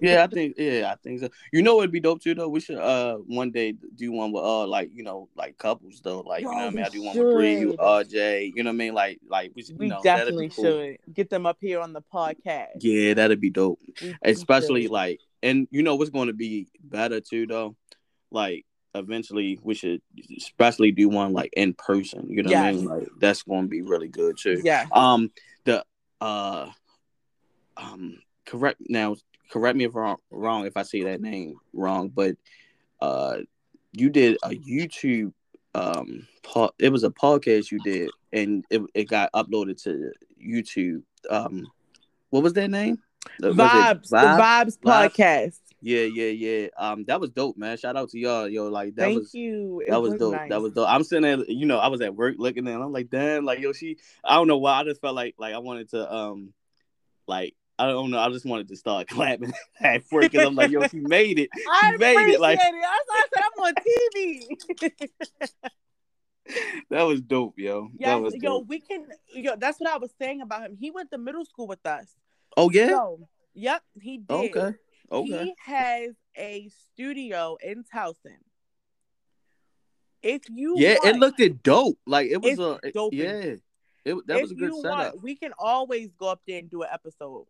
yeah, I think. Yeah, I think so. You know, it'd be dope too, though. We should uh one day do one with uh like you know like couples though, like you oh, know what I mean. I do one with Bree, you, R J. You know what I mean? Like like we should. We you know, definitely cool. should get them up here on the podcast. Yeah, that'd be dope. We, Especially we like, and you know what's going to be better too though, like. Eventually, we should especially do one like in person. You know yes. what I mean? Like that's going to be really good too. Yeah. Um. The uh. Um. Correct now. Correct me if I'm wrong. If I say that name wrong, but uh, you did a YouTube um. Po- it was a podcast you did, and it it got uploaded to YouTube. Um. What was that name? The, Vibes. Vibes. The Vibes podcast. Vibes? Yeah, yeah, yeah. Um, that was dope, man. Shout out to y'all, yo. Like that Thank was, you. That was, was dope. Nice. That was dope. I'm sitting there, you know, I was at work looking at, and I'm like, damn, like yo, she. I don't know why. I just felt like, like I wanted to, um, like I don't know. I just wanted to start clapping at work because I'm like, yo, she made it. She I made it. Like it. I said, I'm on T V. That was dope, yo. Yeah, yo, dope. we can. Yo, that's what I was saying about him. He went to middle school with us. Oh yeah. So, yep, he did. Okay. Okay. He has a studio in Towson. If you yeah, want, it looked it dope. Like it was a dope. Yeah, it that if was a good you setup. Want, we can always go up there and do an episode.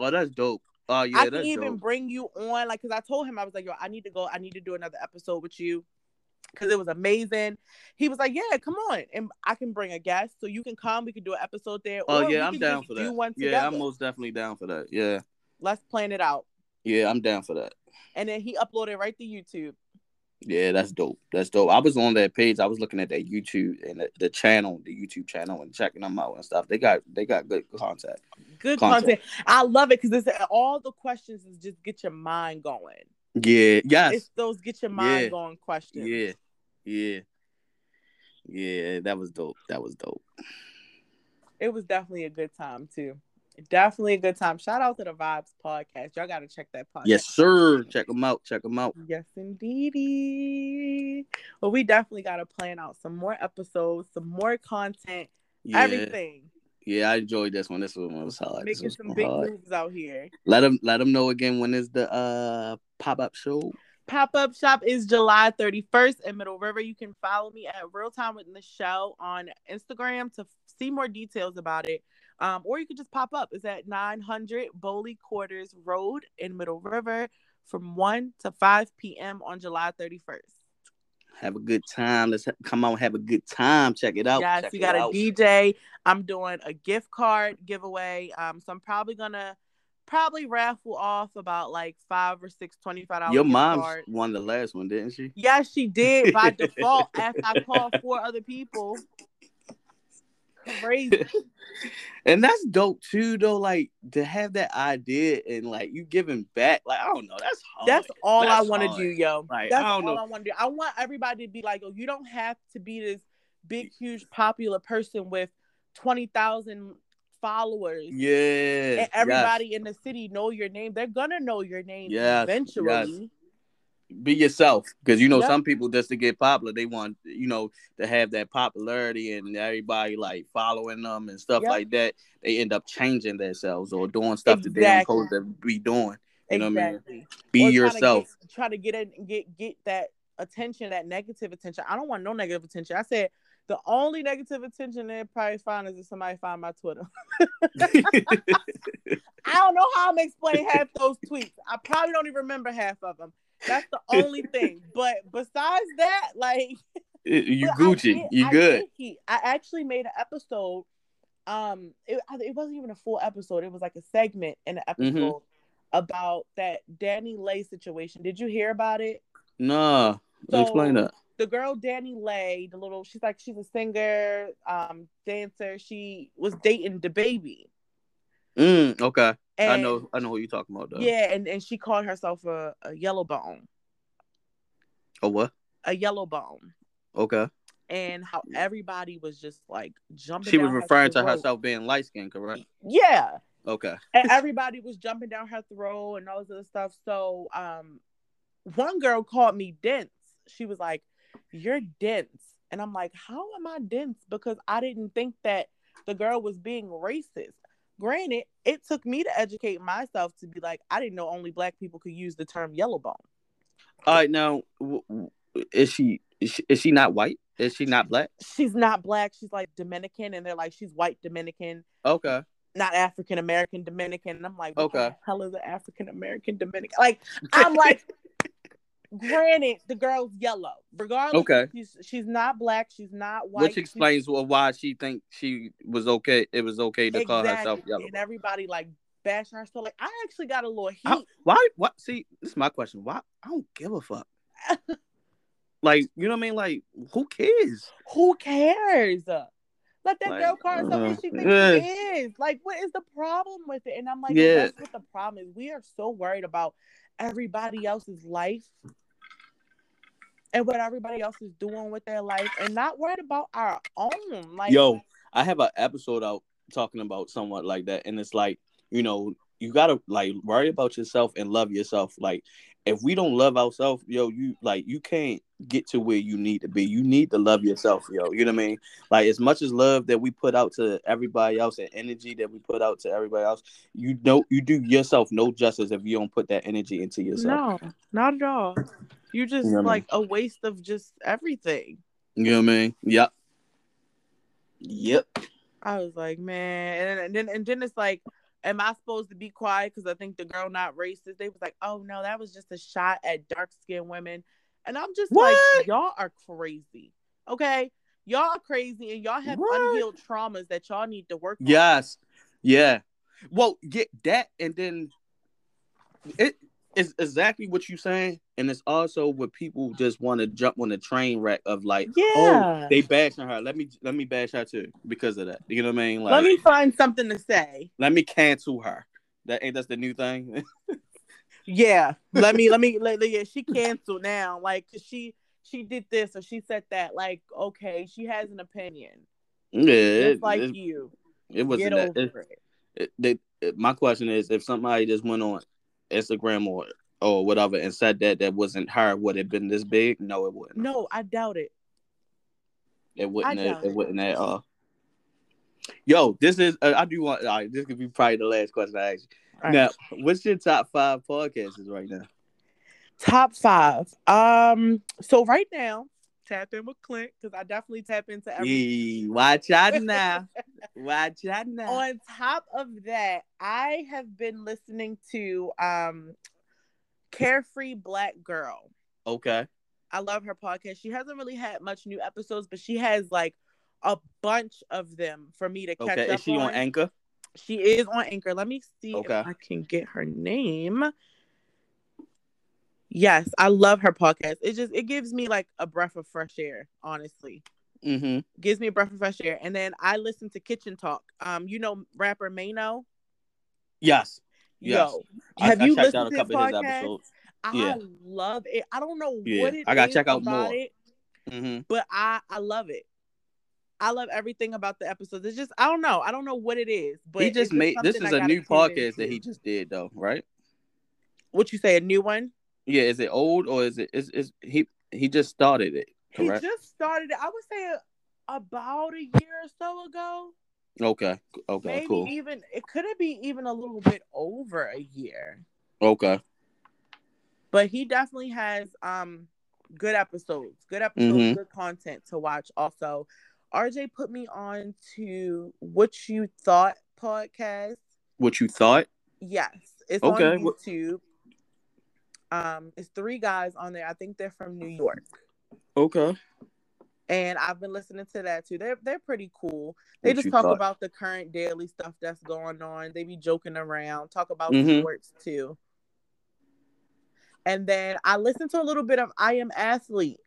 Oh, that's dope. Oh, uh, yeah, I that's can even dope. Bring you on, like, because I told him I was like, yo, I need to go. I need to do another episode with you because it was amazing. He was like, yeah, come on, and I can bring a guest so you can come. We can do an episode there. Oh or yeah, I'm down for that. One yeah, I'm most definitely down for that. Yeah, let's plan it out. Yeah, I'm down for that. And then he uploaded right to YouTube. Yeah, that's dope. That's dope. I was on that page. I was looking at that YouTube and the, the channel, the YouTube channel, and checking them out and stuff. They got they got good content. Good content. content. I love it because it's all the questions is just get your mind going. Yeah. Yes. It's those get your mind yeah. going questions. Yeah. Yeah. Yeah. That was dope. That was dope. It was definitely a good time too. Definitely a good time. Shout out to the Vibes podcast. Y'all got to check that podcast. Yes, sir. Check them out. Check them out. Yes, indeedy. Well, we definitely got to plan out some more episodes, some more content, yeah. everything. Yeah, I enjoyed this one. This one was hard. Making was some big hard. moves out here. Let them, let them know again when is the uh, pop-up show. Pop-up shop is July thirty-first in Middle River. You can follow me at Real Time with Nichelle on Instagram to see more details about it. Um, or you could just pop up. It's at nine hundred Boley Quarters Road in Middle River from one to five p.m. on July thirty-first. Have a good time. Let's ha- come on, have a good time. Check it out. Yes, Check we got out. a D J. I'm doing a gift card giveaway. Um, so I'm probably going to probably raffle off about like five or six twenty-five dollars Your mom cards. Won the last one, didn't she? Yes, she did by default after I called four other people. Crazy. And that's dope too though, like to have that idea and like you giving back, like I don't know, that's hard. That's all that's I want to do, yo. Like, that's I don't all know. I want to do. I want everybody to be like, oh, you don't have to be this big, huge, popular person with twenty thousand followers. Yeah. And everybody yes. in the city know your name. They're gonna know your name yes. eventually. Yes. Be yourself, because you know yep. some people just to get popular, they want you know to have that popularity and everybody like following them and stuff yep. like that. They end up changing themselves or doing stuff exactly. that they're supposed to be doing. You exactly. know what I mean? Be or yourself. Try to get try to get, in, get get that attention, that negative attention. I don't want no negative attention. I said the only negative attention they probably find is if somebody find my Twitter. I don't know how I'm explaining half those tweets. I probably don't even remember half of them. That's the only thing. But besides that, like you Gucci, did, you I good. Did, I actually made an episode. Um, it it wasn't even a full episode. It was like a segment in an episode mm-hmm. about that Danny Lay situation. Did you hear about it? Nah, so explain that. The girl Danny Lay, the little, she's like she's a singer, um, dancer. She was dating DaBaby. Mm, okay. And, I know I know who you're talking about, though. Yeah, and, and she called herself a, a yellow bone. A what? A yellow bone. Okay. And how everybody was just, like, jumping She down was referring her to herself being light-skinned, correct? Yeah. Okay. And everybody was jumping down her throat and all this other stuff. So, um, one girl called me dense. She was like, you're dense. And I'm like, how am I dense? Because I didn't think that the girl was being racist. Granted, it took me to educate myself to be like, I didn't know only black people could use the term yellow bone. All right, now, is she is she not white? Is she not black? She's not black. She's like Dominican, and they're like, she's white Dominican. Okay. Not African American Dominican. And I'm like, what okay. the hell is an African American Dominican? Like, I'm like, granted, the girl's yellow. Regardless, okay. she's, she's not black. She's not white. Which explains she's, why she thinks she was okay. It was okay to exactly. call herself yellow. And everybody like bashing her. So like, I actually got a little heat. I, why? What? See, this is my question. Why? I don't give a fuck. Like, you know what I mean? Like, who cares? Who cares? Let that like, girl call herself uh, what she thinks yeah. she is. Like, what is the problem with it? And I'm like, yeah. well, that's what the problem is. We are so worried about everybody else's life and what everybody else is doing with their life and not worried about our own. Like, yo, I have an episode out talking about somewhat like that. And it's like, you know, you gotta like worry about yourself and love yourself. Like, if we don't love ourselves, yo, you like you can't get to where you need to be. You need to love yourself, yo. You know what I mean? Like, as much as love that we put out to everybody else and energy that we put out to everybody else, you don't you do yourself no justice if you don't put that energy into yourself. No, not at all. You just you know like I mean? a waste of just everything. You know what I mean? Yep. Yep. I was like, man, and then and then it's like, am I supposed to be quiet because I think the girl not racist? They was like, oh, no, that was just a shot at dark-skinned women. And I'm just what? like, y'all are crazy, okay? Y'all are crazy, and y'all have what? unhealed traumas that y'all need to work on. Yes, yeah. Well, get that, and then it is exactly what you're saying, and it's also what people just want to jump on the train wreck of, like, yeah. oh, they bashing her. Let me let me bash her, too, because of that. You know what I mean? Like, let me find something to say. Let me cancel her. That ain't that's the new thing? Yeah. Let me, let me, let, yeah, she canceled now. Like, cause she, she did this or she said that. Like, okay, she has an opinion. Yeah. It's like it, you. It wasn't Get that. Over it, it. It, it, my question is, if somebody just went on Instagram or or whatever and said that that wasn't her, would it have been this big? No, it wouldn't. No, I doubt it. It wouldn't. It, it wouldn't at all. Yo, this is uh, I do want. All right, this could be probably the last question I ask you. All now, right. What's your top five podcasts right now? Top five. Um. So right now, Tap In with Clint, because I definitely tap into everything. Hey, watch out now. Watch out now. On top of that, I have been listening to um, Carefree Black Girl. Okay. I love her podcast. She hasn't really had much new episodes, but she has like a bunch of them for me to catch okay. up on. Okay, is she on. on Anchor? She is on Anchor. Let me see okay. if I can get her name. Yes, I love her podcast. It just, it gives me like a breath of fresh air, honestly. Mm-hmm. Gives me a breath of fresh air. And then I listen to Kitchen Talk. Um, you know rapper Mano? Yes. Yes. Yo, have I, you I listened out a to his podcast? Of his episodes. Yeah. I love it. I don't know yeah. what it is I gotta check out more. It, mm-hmm. But I, I love it. I love everything about the episodes. It's just, I don't know. I don't know what it is. But he just, just made, this is I a new podcast that he just did though, right? What you say, a new one? Yeah, is it old or is it is is he he just started it? Correct? He just started it. I would say about a year or so ago. Okay. Okay. Maybe cool. Even it could have been even a little bit over a year. Okay. But he definitely has um good episodes, good episodes, mm-hmm. good content to watch. Also, R J put me on to What You Thought podcast. What You Thought? Yes, it's okay. on YouTube. Um, it's three guys on there. I think they're from New York. Okay. And I've been listening to that too. They're they're pretty cool. They what just talk thought? about the current daily stuff that's going on. They be joking around. Talk about mm-hmm. sports too. And then I listened to a little bit of I Am Athlete.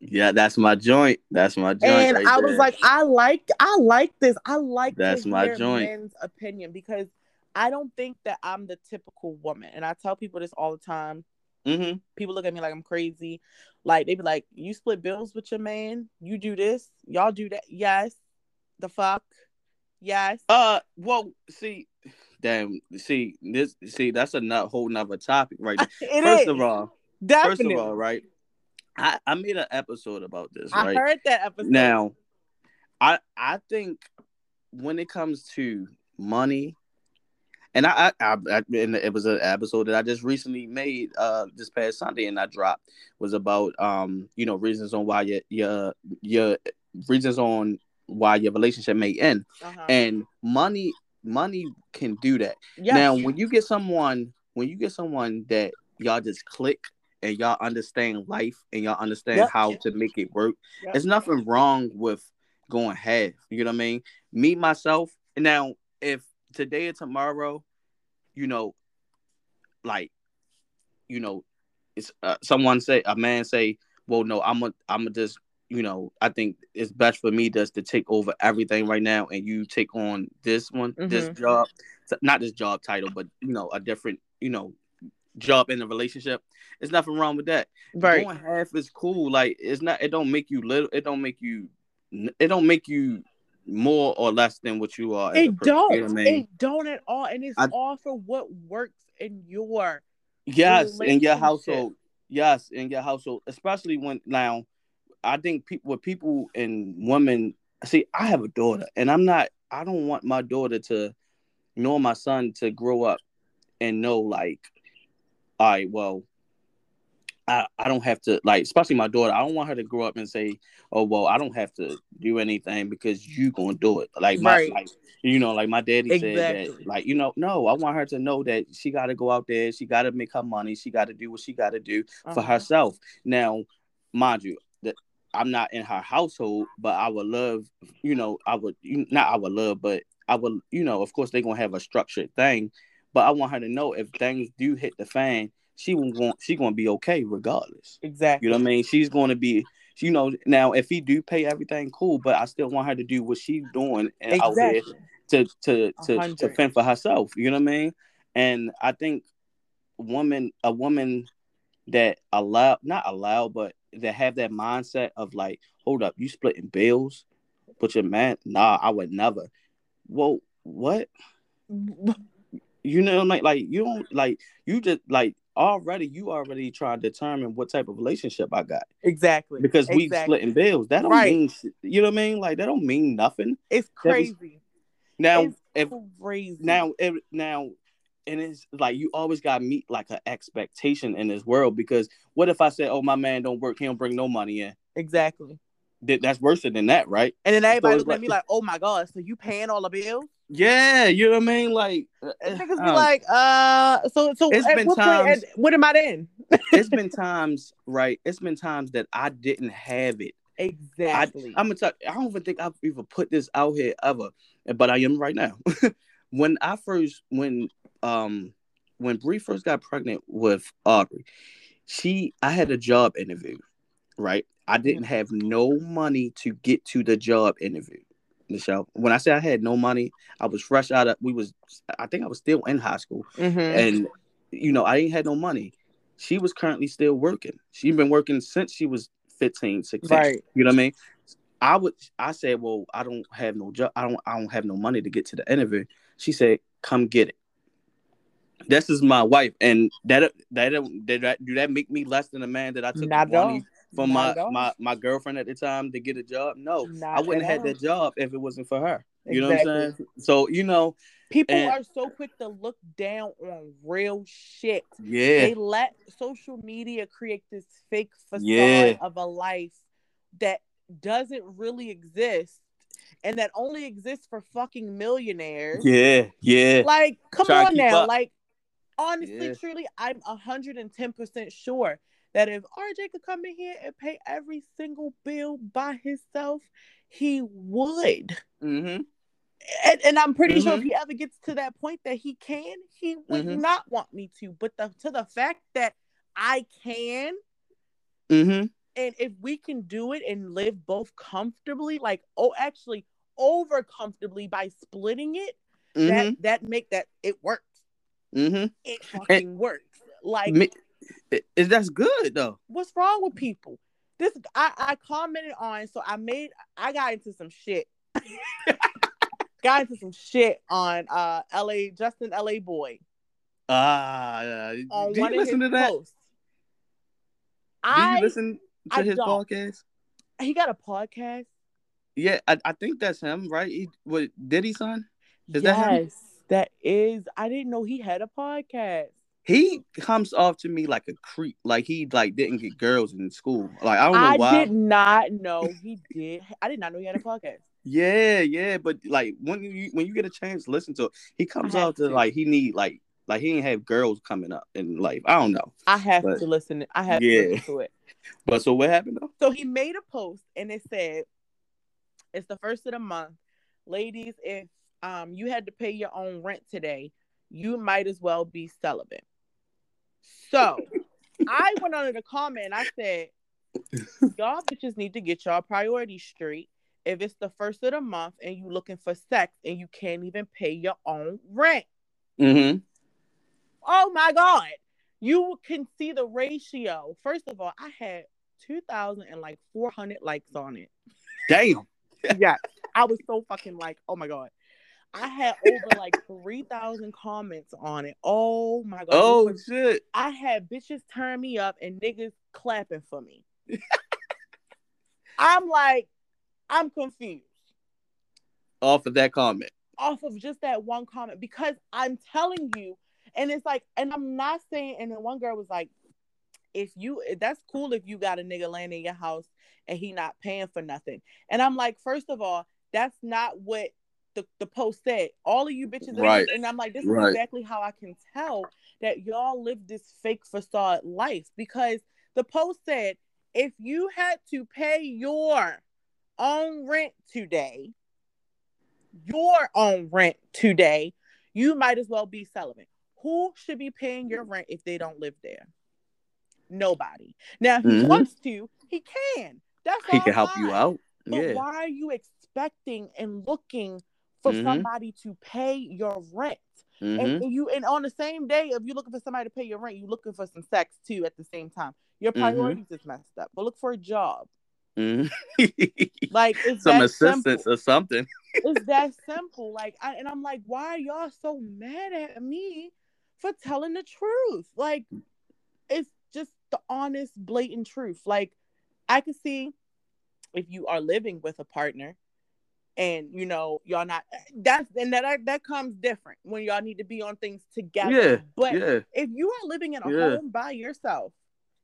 Yeah, that's my joint. That's my joint. And right I was there. like, I like, I like this. I like that's my joint. Men's opinion because I don't think that I'm the typical woman. And I tell people this all the time. Mm-hmm. People look at me like I'm crazy. Like, they be like, you split bills with your man? You do this? Y'all do that? Yes. The fuck? Yes. Uh, well, see, damn, see, this, see, that's a not, whole nother topic right there. First is. of all, Definitely. first of all, right? I, I made an episode about this, right? I heard that episode. Now, I I think when it comes to money. And I, I, I, and it was an episode that I just recently made uh, this past Sunday, and I dropped was about um, you know, reasons on why your your your reasons on why your relationship may end, uh-huh. and money money can do that. Yes. Now, when you get someone, when you get someone that y'all just click and y'all understand life and y'all understand yep. how to make it work, yep. there's nothing wrong with going half. You know what I mean? Me myself now, if today or tomorrow, you know, like, you know, it's uh, someone say, a man say, well, no, I'm a, I'm a just, you know, I think it's best for me just to take over everything right now, and you take on this one, mm-hmm. this job, not this job title, but, you know, a different, you know, job in the relationship. There's nothing wrong with that. Right. Going half is cool. Like, it's not, it don't make you little, it don't make you, it don't make you more or less than what you are. It don't. You know, it don't at all. And it's I, all for what works in your yes in your household. Yes, in your household, especially when now I think people, with people and women. See, I have a daughter, and I'm not. I don't want my daughter to, nor my son to grow up and know like, all right, well, I, I don't have to, like, especially my daughter, I don't want her to grow up and say, oh, well, I don't have to do anything because you gonna do it. Like, my, right. like you know, like my daddy exactly. said that, like, you know, no, I want her to know that she got to go out there. She got to make her money. She got to do what she got to do uh-huh. for herself. Now, mind you, that I'm not in her household, but I would love, you know, I would, not I would love, but I would, you know, of course they're going to have a structured thing, but I want her to know if things do hit the fan, She won't. She gonna be okay regardless. Exactly. You know what I mean? She's gonna be. You know. Now, if he do pay everything, cool. But I still want her to do what she's doing and exactly. out there to to to, to fend for herself. You know what I mean? And I think woman, a woman that allow, not allow, but that have that mindset of like, hold up, you splitting bills, but your man, nah, I would never. Well, what? You know, like like you don't like you just like. Already, you already try to determine what type of relationship I got. Exactly. Because we exactly. splitting bills. That don't right. mean, you know what I mean? Like, that don't mean nothing. It's crazy. Was, now, it's if, crazy. Now, if, now, and it's like, you always got to meet, like, an expectation in this world. Because what if I said, oh, my man don't work, he don't bring no money in? Exactly. That, that's worse than that, right? And then everybody so looking like, at me like, oh, my God, so you paying all the bills? Yeah, you know what I mean? Like, niggas um, be like, uh, so, so, it's been what, times, point, at, what am I in? It's been times, right? It's been times that I didn't have it. Exactly. I, I'm gonna talk, I don't even think I've even put this out here ever, but I am right now. When I first, when, um, when Bree first got pregnant with Aubrey, she, I had a job interview, right? I didn't have no money to get to the job interview. Nichelle, when I say I had no money, I was fresh out of, we was, I think I was still in high school. Mm-hmm. And, you know, I ain't had no money. She was currently still working. She'd been working since she was fifteen, sixteen. Right. You know what I mean? I would, I said, well, I don't have no job. I don't, I don't have no money to get to the interview. She said, come get it. This is my wife. And that, that, that, that do that make me less than a man that I took Not money for my, my, my girlfriend at the time to get a job? No, Not I wouldn't have had that job if it wasn't for her. You exactly. know what I'm saying? So, you know. People and, are so quick to look down on real shit. Yeah. They let social media create this fake facade yeah. of a life that doesn't really exist and that only exists for fucking millionaires. Yeah, yeah. Like, come Try on now. Up. Like, honestly, yeah. truly, I'm one hundred ten percent sure that if R J could come in here and pay every single bill by himself, he would. Mm-hmm. And, and I'm pretty mm-hmm. sure if he ever gets to that point that he can, he would mm-hmm. not want me to. But the, to the fact that I can, mm-hmm. and if we can do it and live both comfortably, like, oh, actually over comfortably by splitting it, mm-hmm. that, that make that, it works. Mm-hmm. It fucking and, works. Like... Me- Is that's good though? What's wrong with people? This I, I commented on, so I made I got into some shit. got into some shit on uh L A Justin L A Boy. Ah, uh, do you listen to that? Posts. Do you I, listen to I his don't. podcast? He got a podcast. Yeah, I, I think that's him, right? He, what did he son? Does yes, that happen? Yes, that is. I didn't know he had a podcast. He comes off to me like a creep. Like he like didn't get girls in school. Like I don't know I why. I did not know he did. I did not know he had a podcast. Yeah, yeah, but like when you when you get a chance to listen to it, he comes off to, to like he need like like he didn't have girls coming up in life. I don't know. I have but, to listen. I have yeah. to listen to it. But so what happened though? So he made a post and it said, "It's the first of the month, ladies. If um you had to pay your own rent today, you might as well be celibate." So I went under the comment and I said, y'all bitches need to get y'all priorities straight. If it's the first of the month and you looking for sex and you can't even pay your own rent. Mm-hmm. Oh my God. You can see the ratio. First of all, I had two thousand and like four hundred likes on it. Damn. Yeah. I was so fucking like, oh my God. I had over like three thousand comments on it. Oh my God. Oh was, shit. I had bitches turn me up and niggas clapping for me. I'm like, I'm confused. Off of that comment. Off of just that one comment. Because I'm telling you, and it's like, and I'm not saying, and then one girl was like, if you, that's cool if you got a nigga laying in your house and he not paying for nothing. And I'm like, first of all, that's not what The, the post said. All of you bitches right. And I'm like, this is right. exactly how I can tell that y'all live this fake facade life, because the post said if you had to pay your own rent today your own rent today you might as well be celibate. Who should be paying your rent if they don't live there? Nobody. Now if mm-hmm. he wants to, he can. That's he can help why. You out. But yeah. why are you expecting and looking for mm-hmm. somebody to pay your rent? Mm-hmm. And, and you and on the same day, if you're looking for somebody to pay your rent, you're looking for some sex too at the same time. Your priorities mm-hmm. is messed up. But look for a job. Mm-hmm. Like it's some assistance simple. Or something. It's that simple. Like I, and I'm like, why are y'all so mad at me for telling the truth? Like it's just the honest, blatant truth. Like I can see if you are living with a partner. And, you know, y'all not, that's, and that that comes different when y'all need to be on things together. Yeah, but yeah. if you are living in a yeah. home by yourself,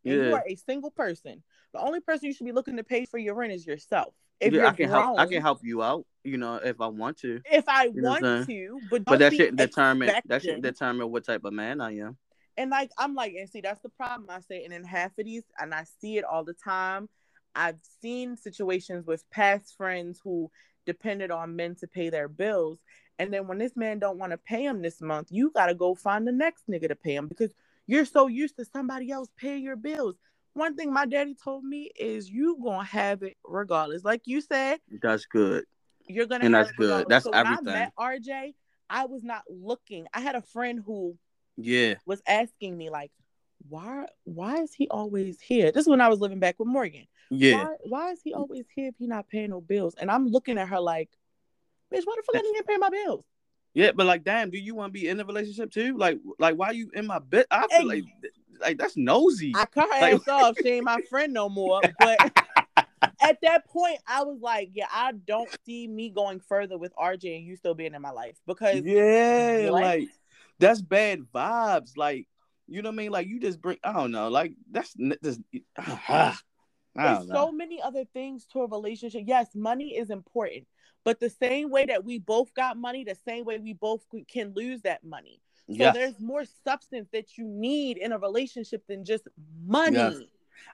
and yeah. you are a single person, the only person you should be looking to pay for your rent is yourself. If yeah, you're I can grown, help, I can help you out, you know, if I want to. If I you know want to, but but that shouldn't determine that shouldn't determine what type of man I am. And like I'm like, and see, that's the problem. I say, and in half of these, and I see it all the time. I've seen situations with past friends who depended on men to pay their bills, and then when this man don't want to pay him this month, you gotta go find the next nigga to pay him because you're so used to somebody else paying your bills. One thing my daddy told me is you gonna have it regardless. Like you said, that's good. You're gonna and have that's it good. That's so everything. When I met R J, I was not looking. I had a friend who yeah was asking me like, why why is he always here? This is when I was living back with Morgan. Yeah. Why, why is he always here if he not paying no bills? And I'm looking at her like, bitch, why the fuck I didn't pay my bills? Yeah, but like, damn, do you want to be in a relationship too? Like, like why you in my bed? I feel hey. like, like that's nosy. I cut her like, ass off. She ain't my friend no more. But at that point, I was like, yeah, I don't see me going further with R J and you still being in my life because yeah, like, like that's bad vibes. Like, you know what I mean? Like, you just bring, I don't know. Like, that's just. Uh, There's so many other things to a relationship. Yes, money is important. But the same way that we both got money, the same way we both can lose that money. So yes. there's more substance that you need in a relationship than just money. Yes.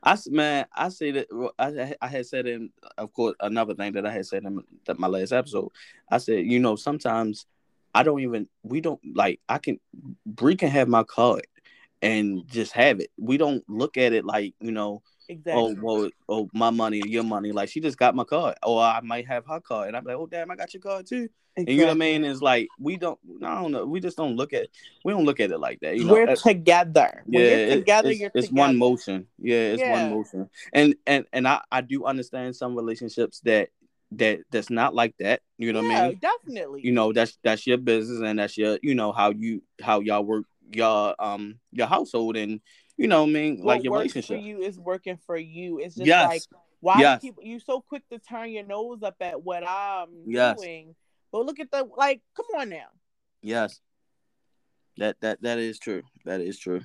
I, man, I say that I, I had said in, of course, another thing that I had said in that my last episode. I said, you know, sometimes I don't even, we don't, like, I can, Bree can have my card and just have it. We don't look at it like, you know, exactly. Oh, well, oh, my money, your money. Like, she just got my card. Or I might have her card. And I'm like, oh, damn, I got your card, too. Exactly. And you know what I mean? It's like, we don't, no, I don't know. We just don't look at, we don't look at it like that. You We're know? together. Yeah, when you're together, it's, you're it's together. one motion. Yeah, it's yeah. one motion. And and and I, I do understand some relationships that, that that's not like that. You know what yeah, I mean? Definitely. You know, that's that's your business and that's your, you know, how you, how y'all work, y'all, um, your household and, you know what I mean? Like what your relationship. For you is working for you. It's just yes. like why yes. people you so quick to turn your nose up at what I'm yes. doing. Go look at the, like, come on now. Yes. That that that is true. That is true.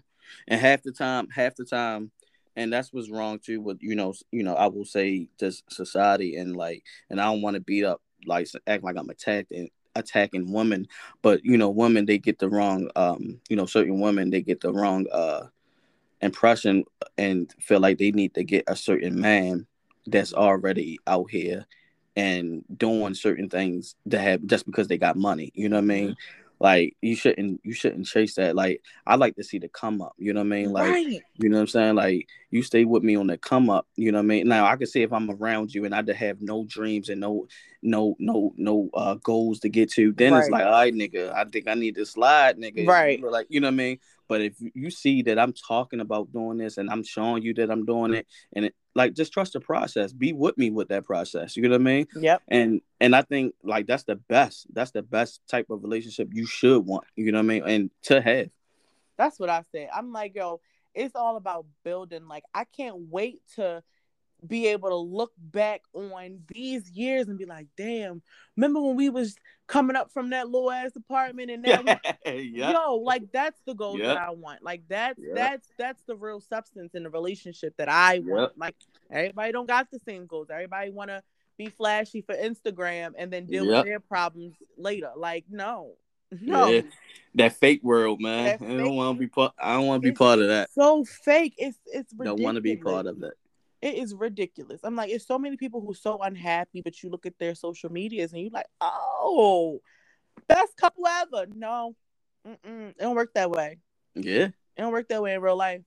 And half the time, half the time, and that's what's wrong too with, you know, you know, I will say just society and like, and I don't want to beat up, like, act like I'm attacked and attacking women, but, you know, women, they get the wrong, um, you know, certain women, they get the wrong uh, impression and feel like they need to get a certain man that's already out here and doing certain things that have just because they got money. You know what I mean? Mm-hmm. Like, you shouldn't you shouldn't chase that. Like, I like to see the come up. You know what I mean? Like, right. You know what I'm saying? Like, you stay with me on the come up. You know what I mean? Now I can see if I'm around you and I have no dreams and no no no no uh, goals to get to. Then right. It's like, all right, nigga, I think I need to slide, nigga. Right. Like, you know what I mean? But if you see that I'm talking about doing this and I'm showing you that I'm doing it, and it, like, just trust the process. Be with me with that process. You know what I mean? Yep. And and I think, like, that's the best. That's the best type of relationship you should want. You know what I mean? And to have. That's what I said. I'm like, yo, it's all about building. Like, I can't wait to be able to look back on these years and be like, damn, remember when we was coming up from that little ass apartment and now we... yeah. Yo, like, that's the goal yeah. that I want. Like, that's yeah. that's that's the real substance in the relationship that I want. Yeah. Like, everybody don't got the same goals. Everybody want to be flashy for Instagram and then deal yeah. with their problems later. Like, no. No. Yeah. That fake world, man. Fake... I don't want to be part I don't want to be part of that. So fake. It's it's ridiculous. Don't want to be part of that. It is ridiculous. I'm like, it's so many people who are so unhappy, but you look at their social medias and you're like, oh, best couple ever. No, mm-mm. It don't work that way. Yeah. It don't work that way in real life.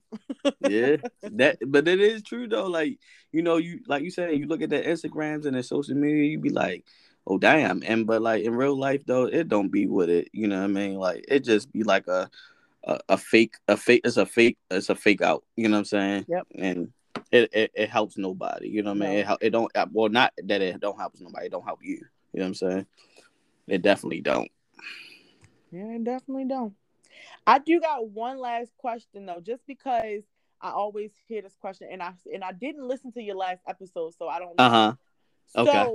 yeah. that, But it is true, though. Like, you know, you like you said, you look at their Instagrams and their social media, you be like, oh, damn. And but, like, in real life, though, it don't be with it. You know what I mean? Like, it just be like a a, a fake, a fake, it's a fake, it's a fake out. You know what I'm saying? Yep. And It, it it helps nobody, you know what I mean? No. It, it don't, well, not that it don't help nobody, it don't help you, you know what I'm saying? It definitely don't. Yeah, it definitely don't. I do got one last question, though, just because I always hear this question, and I and I didn't listen to your last episode, so I don't know. Uh-huh. So, okay.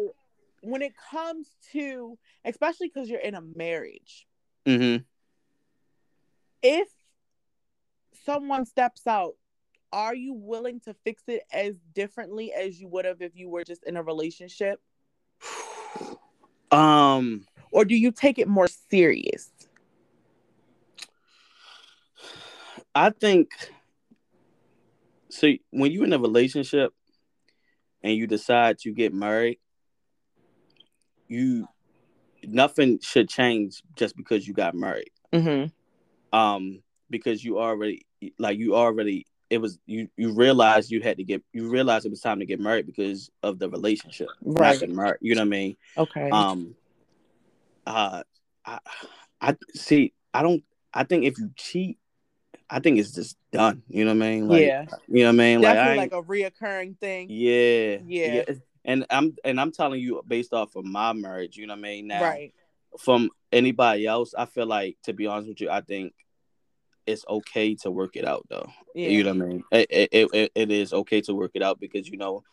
When it comes to, especially because you're in a marriage, mm-hmm. if someone steps out, are you willing to fix it as differently as you would have if you were just in a relationship? Um, or do you take it more serious? I think, see, when you're in a relationship and you decide to get married, you nothing should change just because you got married. Mm-hmm. Um, because you already, like, you already. It was you. You realized you had to get. You realized it was time to get married because of the relationship, right? Married, you know what I mean? Okay. Um. Uh, I, I see. I don't. I think if you cheat, I think it's just done. You know what I mean? Like, yeah. You know what I mean? Definitely like, I like a reoccurring thing. Yeah. Yeah. Yeah. And I'm and I'm telling you based off of my marriage. You know what I mean? Now, right. From anybody else, I feel like, to be honest with you, I think it's okay to work it out, though. Yeah. You know what I mean? It, it, it, it is okay to work it out because, you know,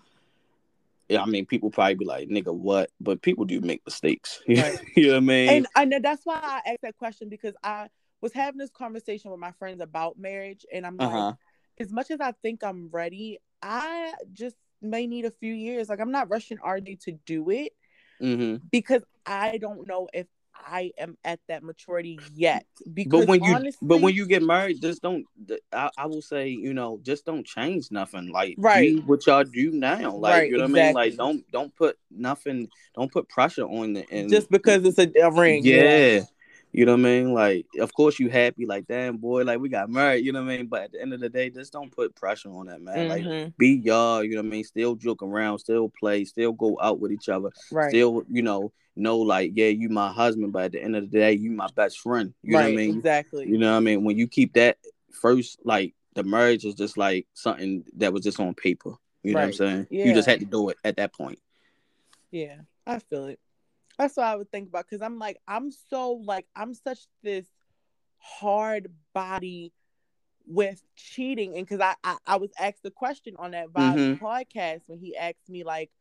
I mean, people probably be like, nigga, what? But people do make mistakes. Right. You know what I mean? And I know that's why I asked that question, because I was having this conversation with my friends about marriage. And I'm uh-huh. like, as much as I think I'm ready, I just may need a few years. Like, I'm not rushing R D to do it mm-hmm. because I don't know if I am at that maturity yet. Because but when you honestly, but when you get married, just don't. I, I will say, you know, just don't change nothing. Like, right, do what y'all do now. Like, right, you know exactly. what I mean. Like, don't don't put nothing. Don't put pressure on it. And just because it's a, a ring, yeah. You know? You know what I mean? Like, of course you happy, like, damn, boy, like, we got married, you know what I mean? But at the end of the day, just don't put pressure on that, man. Mm-hmm. Like, be y'all, you know what I mean? Still joke around, still play, still go out with each other. Right. Still, you know, know, like, yeah, you my husband, but at the end of the day, you my best friend. You right, know what I mean? Exactly. You know what I mean? When you keep that first, like, the marriage is just like something that was just on paper. You know right. what I'm saying? Yeah. You just had to do it at that point. Yeah, I feel it. That's what I would think about, because I'm like, I'm so like, I'm such this hard body with cheating. And because I, I, I was asked the question on that Vibes mm-hmm. podcast when he asked me, like,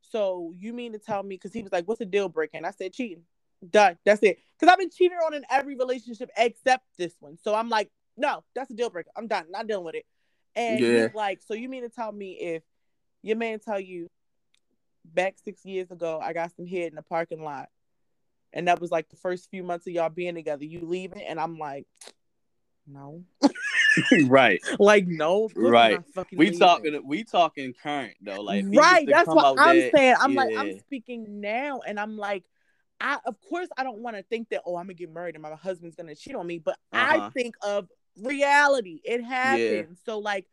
so you mean to tell me, because he was like, what's a deal breaker? And I said, cheating. done. That's it. Because I've been cheated on in every relationship except this one. So I'm like, no, that's a deal breaker. I'm done. Not dealing with it. And yeah. he's like, so you mean to tell me if your man tell you back six years ago, I got some head in the parking lot, and that was like the first few months of y'all being together, you leaving? And I'm like, no. Right. Like, no. Right. We leaving. talking we talking current though. Like, right. That's what I'm that, saying. I'm yeah. like, I'm speaking now, and I'm like, I of course I don't want to think that, oh, I'm gonna get married and my husband's gonna cheat on me, but uh-huh. I think of reality. It happened. Yeah. So like,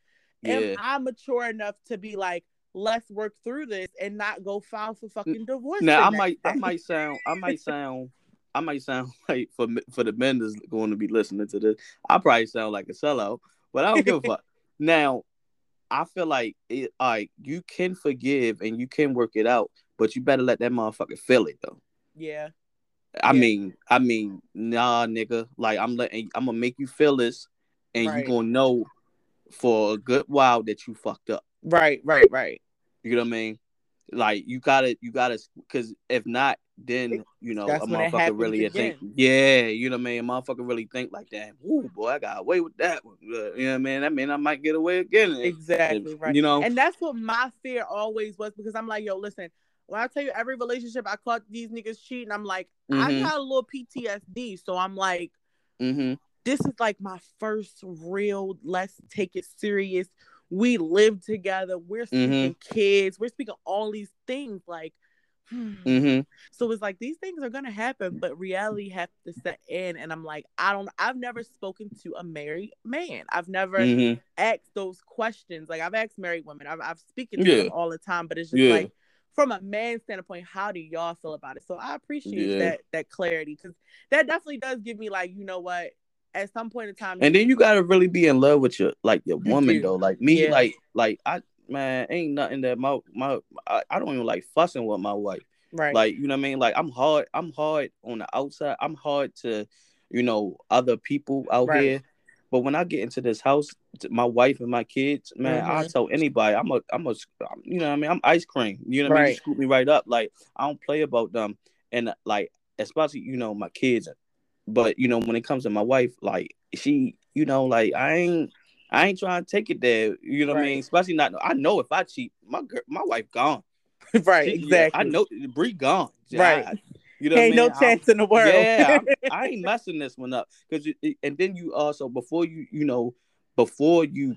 am yeah. I mature enough to be like, let's work through this and not go file for fucking divorce? Now I might, I might sound, I might sound, I might sound like for for the men that's going to be listening to this, I probably sound like a sellout, but I don't give a fuck. Now, I feel like it, like you can forgive and you can work it out, but you better let that motherfucker feel it though. Yeah. I yeah. mean, I mean, nah, nigga. Like I'm letting, I'm gonna make you feel this, and right. you gonna know for a good while that you fucked up. Right, right, right. You know what I mean? Like you gotta, you gotta, because if not, then you know that's a motherfucker really again. think. Yeah, you know what I mean. A motherfucker really think like that. Ooh, boy, I got away with that one. You know what I mean? I mean, I might get away again. Exactly, if, right. You know, and that's what my fear always was, because I'm like, yo, listen. When I tell you every relationship I caught these niggas cheating, I'm like, mm-hmm. I got a little P T S D. So I'm like, mm-hmm. this is like my first real, let's take it serious. We live together. We're speaking mm-hmm. kids. We're speaking all these things. Like, hmm. mm-hmm. so it's like, these things are going to happen, but reality has to set in. And I'm like, I don't, I've never spoken to a married man. I've never mm-hmm. asked those questions. Like I've asked married women. I've, I've speaking to yeah. them all the time, but it's just yeah. like, from a man's standpoint, how do y'all feel about it? So I appreciate yeah. that that clarity, because that definitely does give me like, you know what? At some point in time, and then you gotta really be in love with your like your woman though. Like me, yeah. like like I man ain't nothing that my my I, I don't even like fussing with my wife. Right. Like you know what I mean? Like I'm hard. I'm hard on the outside. I'm hard to you know other people out right. here. But when I get into this house, my wife and my kids, man, mm-hmm. I tell anybody, I'm a, I'm a, you know what I mean? I'm ice cream. You know what right. I mean? You scoop me right up. Like, I don't play about them. And, like, especially, you know, my kids. But, you know, when it comes to my wife, like, she, you know, like, I ain't, I ain't trying to take it there. You know right. what I mean? Especially not, I know if I cheat, my girl, my wife gone. Right, she, exactly. I know, Bree gone. Right. I, You know ain't what I mean? no chance I'm, in the world. Yeah, I ain't messing this one up. Cause you, and then you also, before you, you know, before you,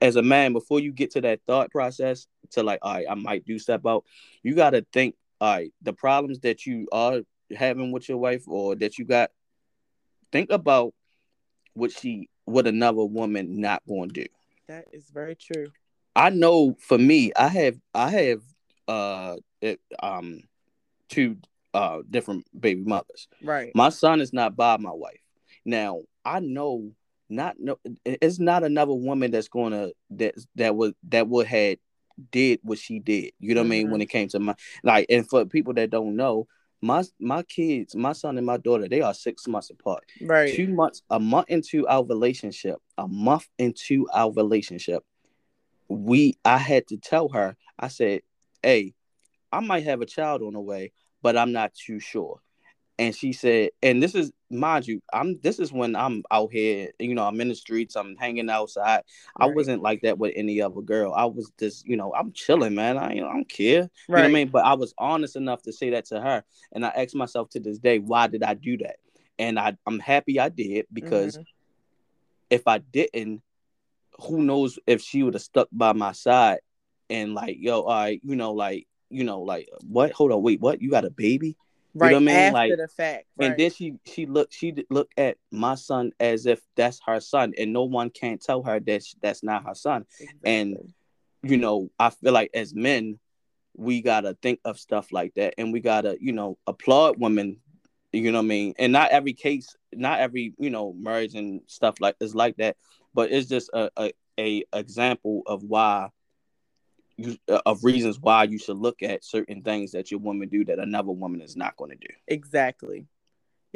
as a man, before you get to that thought process to like, all right, I might do step out, you got to think, all right, the problems that you are having with your wife or that you got, think about what she, what another woman not going to do. That is very true. I know for me, I have, I have uh, it, um, two Uh, different baby mothers. Right. My son is not by my wife. Now I know not no. It's not another woman that's gonna that that would that would had did what she did. You know what mm-hmm. I mean? When it came to my like, and for people that don't know, my my kids, my son and my daughter, they are six months apart. Right. Two months, a month into our relationship, a month into our relationship, we I had to tell her. I said, "Hey, I might have a child on the way, but I'm not too sure." And she said, and this is, mind you, I'm, this is when I'm out here, you know, I'm in the streets, I'm hanging outside. Right. I wasn't like that with any other girl. I was just, you know, I'm chilling, man. I, you know, I don't care. Right. You know what I mean? But I was honest enough to say that to her. And I asked myself to this day, why did I do that? And I, I'm happy I did, because mm-hmm. if I didn't, who knows if she would have stuck by my side and like, yo, all right, you know, like, you know, like, what? Hold on, wait, what? You got a baby? Right, you know what I mean? After like, the fact. Right. And then she she looked she looked at my son as if that's her son, and no one can tell her that she, that's not her son. Exactly. And, you know, I feel like as men, we got to think of stuff like that, and we got to, you know, applaud women, you know what I mean? And not every case, not every, you know, marriage and stuff like is like that, but it's just a, a, a example of why You, of reasons why you should look at certain things that your woman do that another woman is not going to do. Exactly.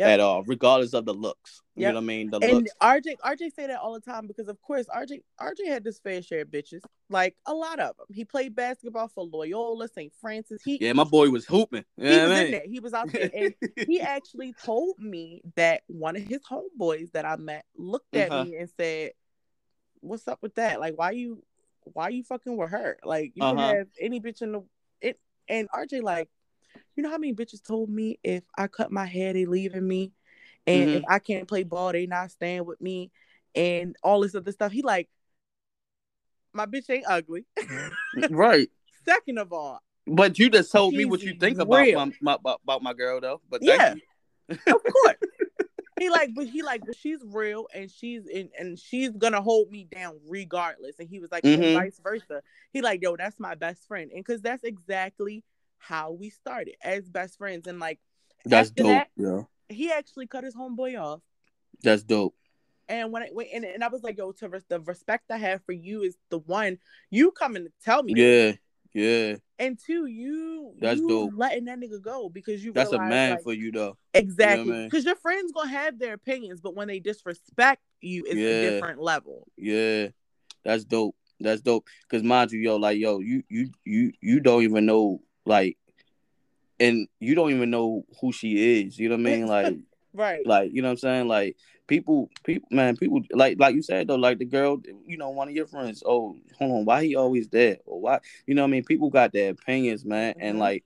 yep. at all, regardless of the looks. You yep. know what I mean? The and looks. R J R J say that all the time because, of course, R J R J had this fair share of bitches, like a lot of them. He played basketball for Loyola, Saint Francis. He yeah, my boy was hooping. You he was mean? in there. He was out there, and he actually told me that one of his homeboys that I met looked at uh-huh. me and said, "What's up with that? Like, why you why you fucking with her? Like, you uh-huh. can have any bitch in the it." And R J like, you know how many bitches told me if I cut my hair, they leaving me. And mm-hmm. if I can't play ball, they not staying with me. And all this other stuff. He like, my bitch ain't ugly. Right. Second of all. But you just told me what you think about my, my, about my girl, though. But yeah, thank you. Of course. He like, but he like, but she's real and she's in, and she's going to hold me down regardless. And he was like, mm-hmm. and vice versa. He like, yo, that's my best friend. And because that's exactly how we started as best friends, and like that's dope. That, yeah, he actually cut his homeboy off. That's dope. And when I went, and, and I was like, yo, to res- the respect I have for you is the one you coming to tell me. Yeah, yeah. And two, you that's you dope letting that nigga go because you that's realize, a man like, for you though. Exactly, because you know what I mean? Your friends gonna have their opinions, but when they disrespect you, it's yeah. a different level. Yeah, that's dope. That's dope. Because mind you, yo, like yo, you you you you don't even know. Like, and you don't even know who she is. You know what I mean? Like, right. Like, you know what I'm saying? Like, people, people, man, people, like, like you said, though, like the girl, you know, one of your friends, oh, hold on, why he always there? Or why, you know what I mean? People got their opinions, man. Mm-hmm. And, like,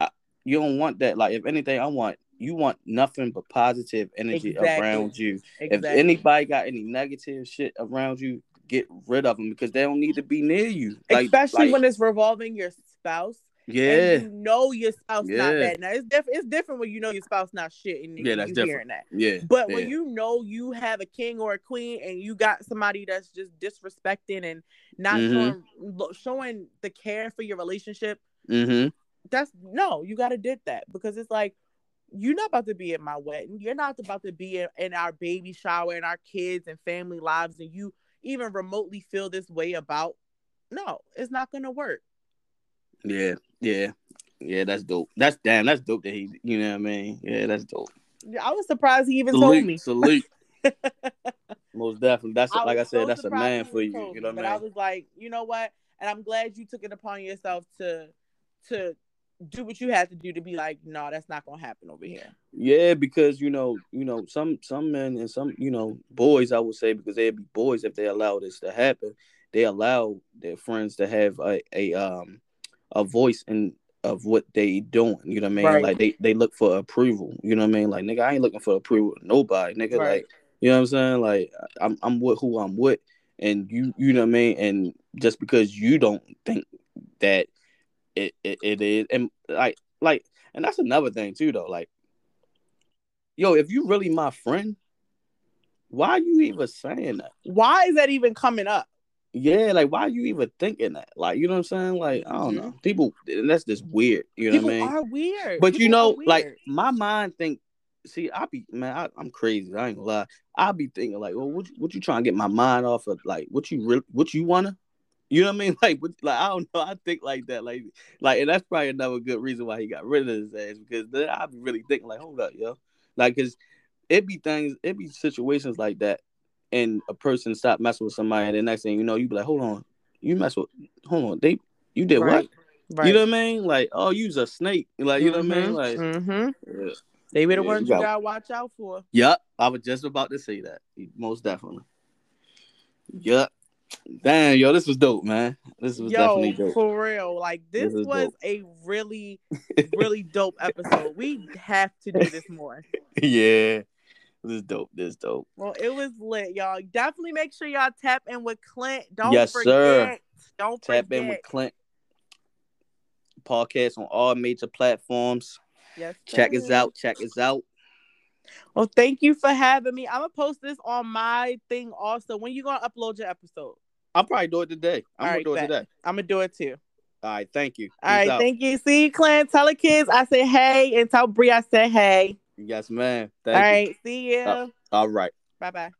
I, you don't want that. Like, if anything, I want, you want nothing but positive energy exactly. around you. Exactly. If anybody got any negative shit around you, get rid of them because they don't need to be near you. Like, especially like, when it's revolving your spouse. Yeah, and you know your spouse yeah. not bad. Now it's different. It's different when you know your spouse not shit and yeah, that's you different. Hearing that. Yeah, but yeah. when you know you have a king or a queen and you got somebody that's just disrespecting and not mm-hmm. showing, showing the care for your relationship, mm-hmm. that's no. You gotta did that because it's like you're not about to be at my wedding. You're not about to be in, in our baby shower and our kids and family lives, and you even remotely feel this way about. No, it's not gonna work. Yeah, yeah, yeah. That's dope. That's damn. That's dope. That he, you know what I mean. Yeah, that's dope. Yeah, I was surprised he even salute, told me. Salute. Most definitely. That's I like I said. So that's a man for you. You know what I mean. But I was like, you know what? And I'm glad you took it upon yourself to to do what you had to do to be like, no, that's not gonna happen over here. Yeah, because you know, you know, some some men and some you know boys, I would say, because they'd be boys if they allow this to happen. They allow their friends to have a, a um. a voice in of what they doing, you know what I mean? Right. Like they, they look for approval, you know what I mean? Like nigga, I ain't looking for approval of nobody, nigga. Right. Like you know what I'm saying? Like I'm I'm with who I'm with, and you you know what I mean? And just because you don't think that it it, it is, and like like and that's another thing too though. Like yo, if you really my friend, why are you even saying that? Why is that even coming up? Yeah, like, why are you even thinking that? Like, you know what I'm saying? Like, I don't mm-hmm. know. People, that's just weird. You know people what I mean? People are weird. But, people you know, like, my mind think, see, I be, man, I, I'm crazy. I ain't gonna lie. I be thinking, like, well, what, what you trying to get my mind off of? Like, what you really, what you wanna? You know what I mean? Like, what, like I don't know. I think like that. Like, like, and that's probably another good reason why he got rid of his ass. Because then I be really thinking, like, hold up, yo. Like, because it be things, it be situations like that. And a person stop messing with somebody, and the next thing you know, you be like, "Hold on, you mess with, hold on, they, you did right, what? Right. You know what I mean? Like, oh, you's a snake, like you mm-hmm, know what I mean? Like, mm-hmm. yeah. they be the yeah, ones you, you gotta watch out for." Yep, I was just about to say that, most definitely. Yep, damn, yo, this was dope, man. This was yo, definitely dope for real. Like, this, this was dope. a really, really dope episode. We have to do this more. Yeah. This is dope. This is dope. Well, it was lit, y'all. Definitely make sure y'all tap in with Clint. Don't yes, forget. Sir. Don't tap forget. in with Clint. Podcast on all major platforms. Yes, check us out. Check us out. Well, thank you for having me. I'm gonna post this on my thing also. When you gonna upload your episode? I'll probably do it today. I'm all gonna right, do it bet. today. I'm gonna do it too. All right, thank you. All Peace right, out. thank you. See you, Clint. Tell the kids I said hey, and tell Bree I said hey. Yes, ma'am. Thank All you. right. See you. Uh, all right. Bye-bye.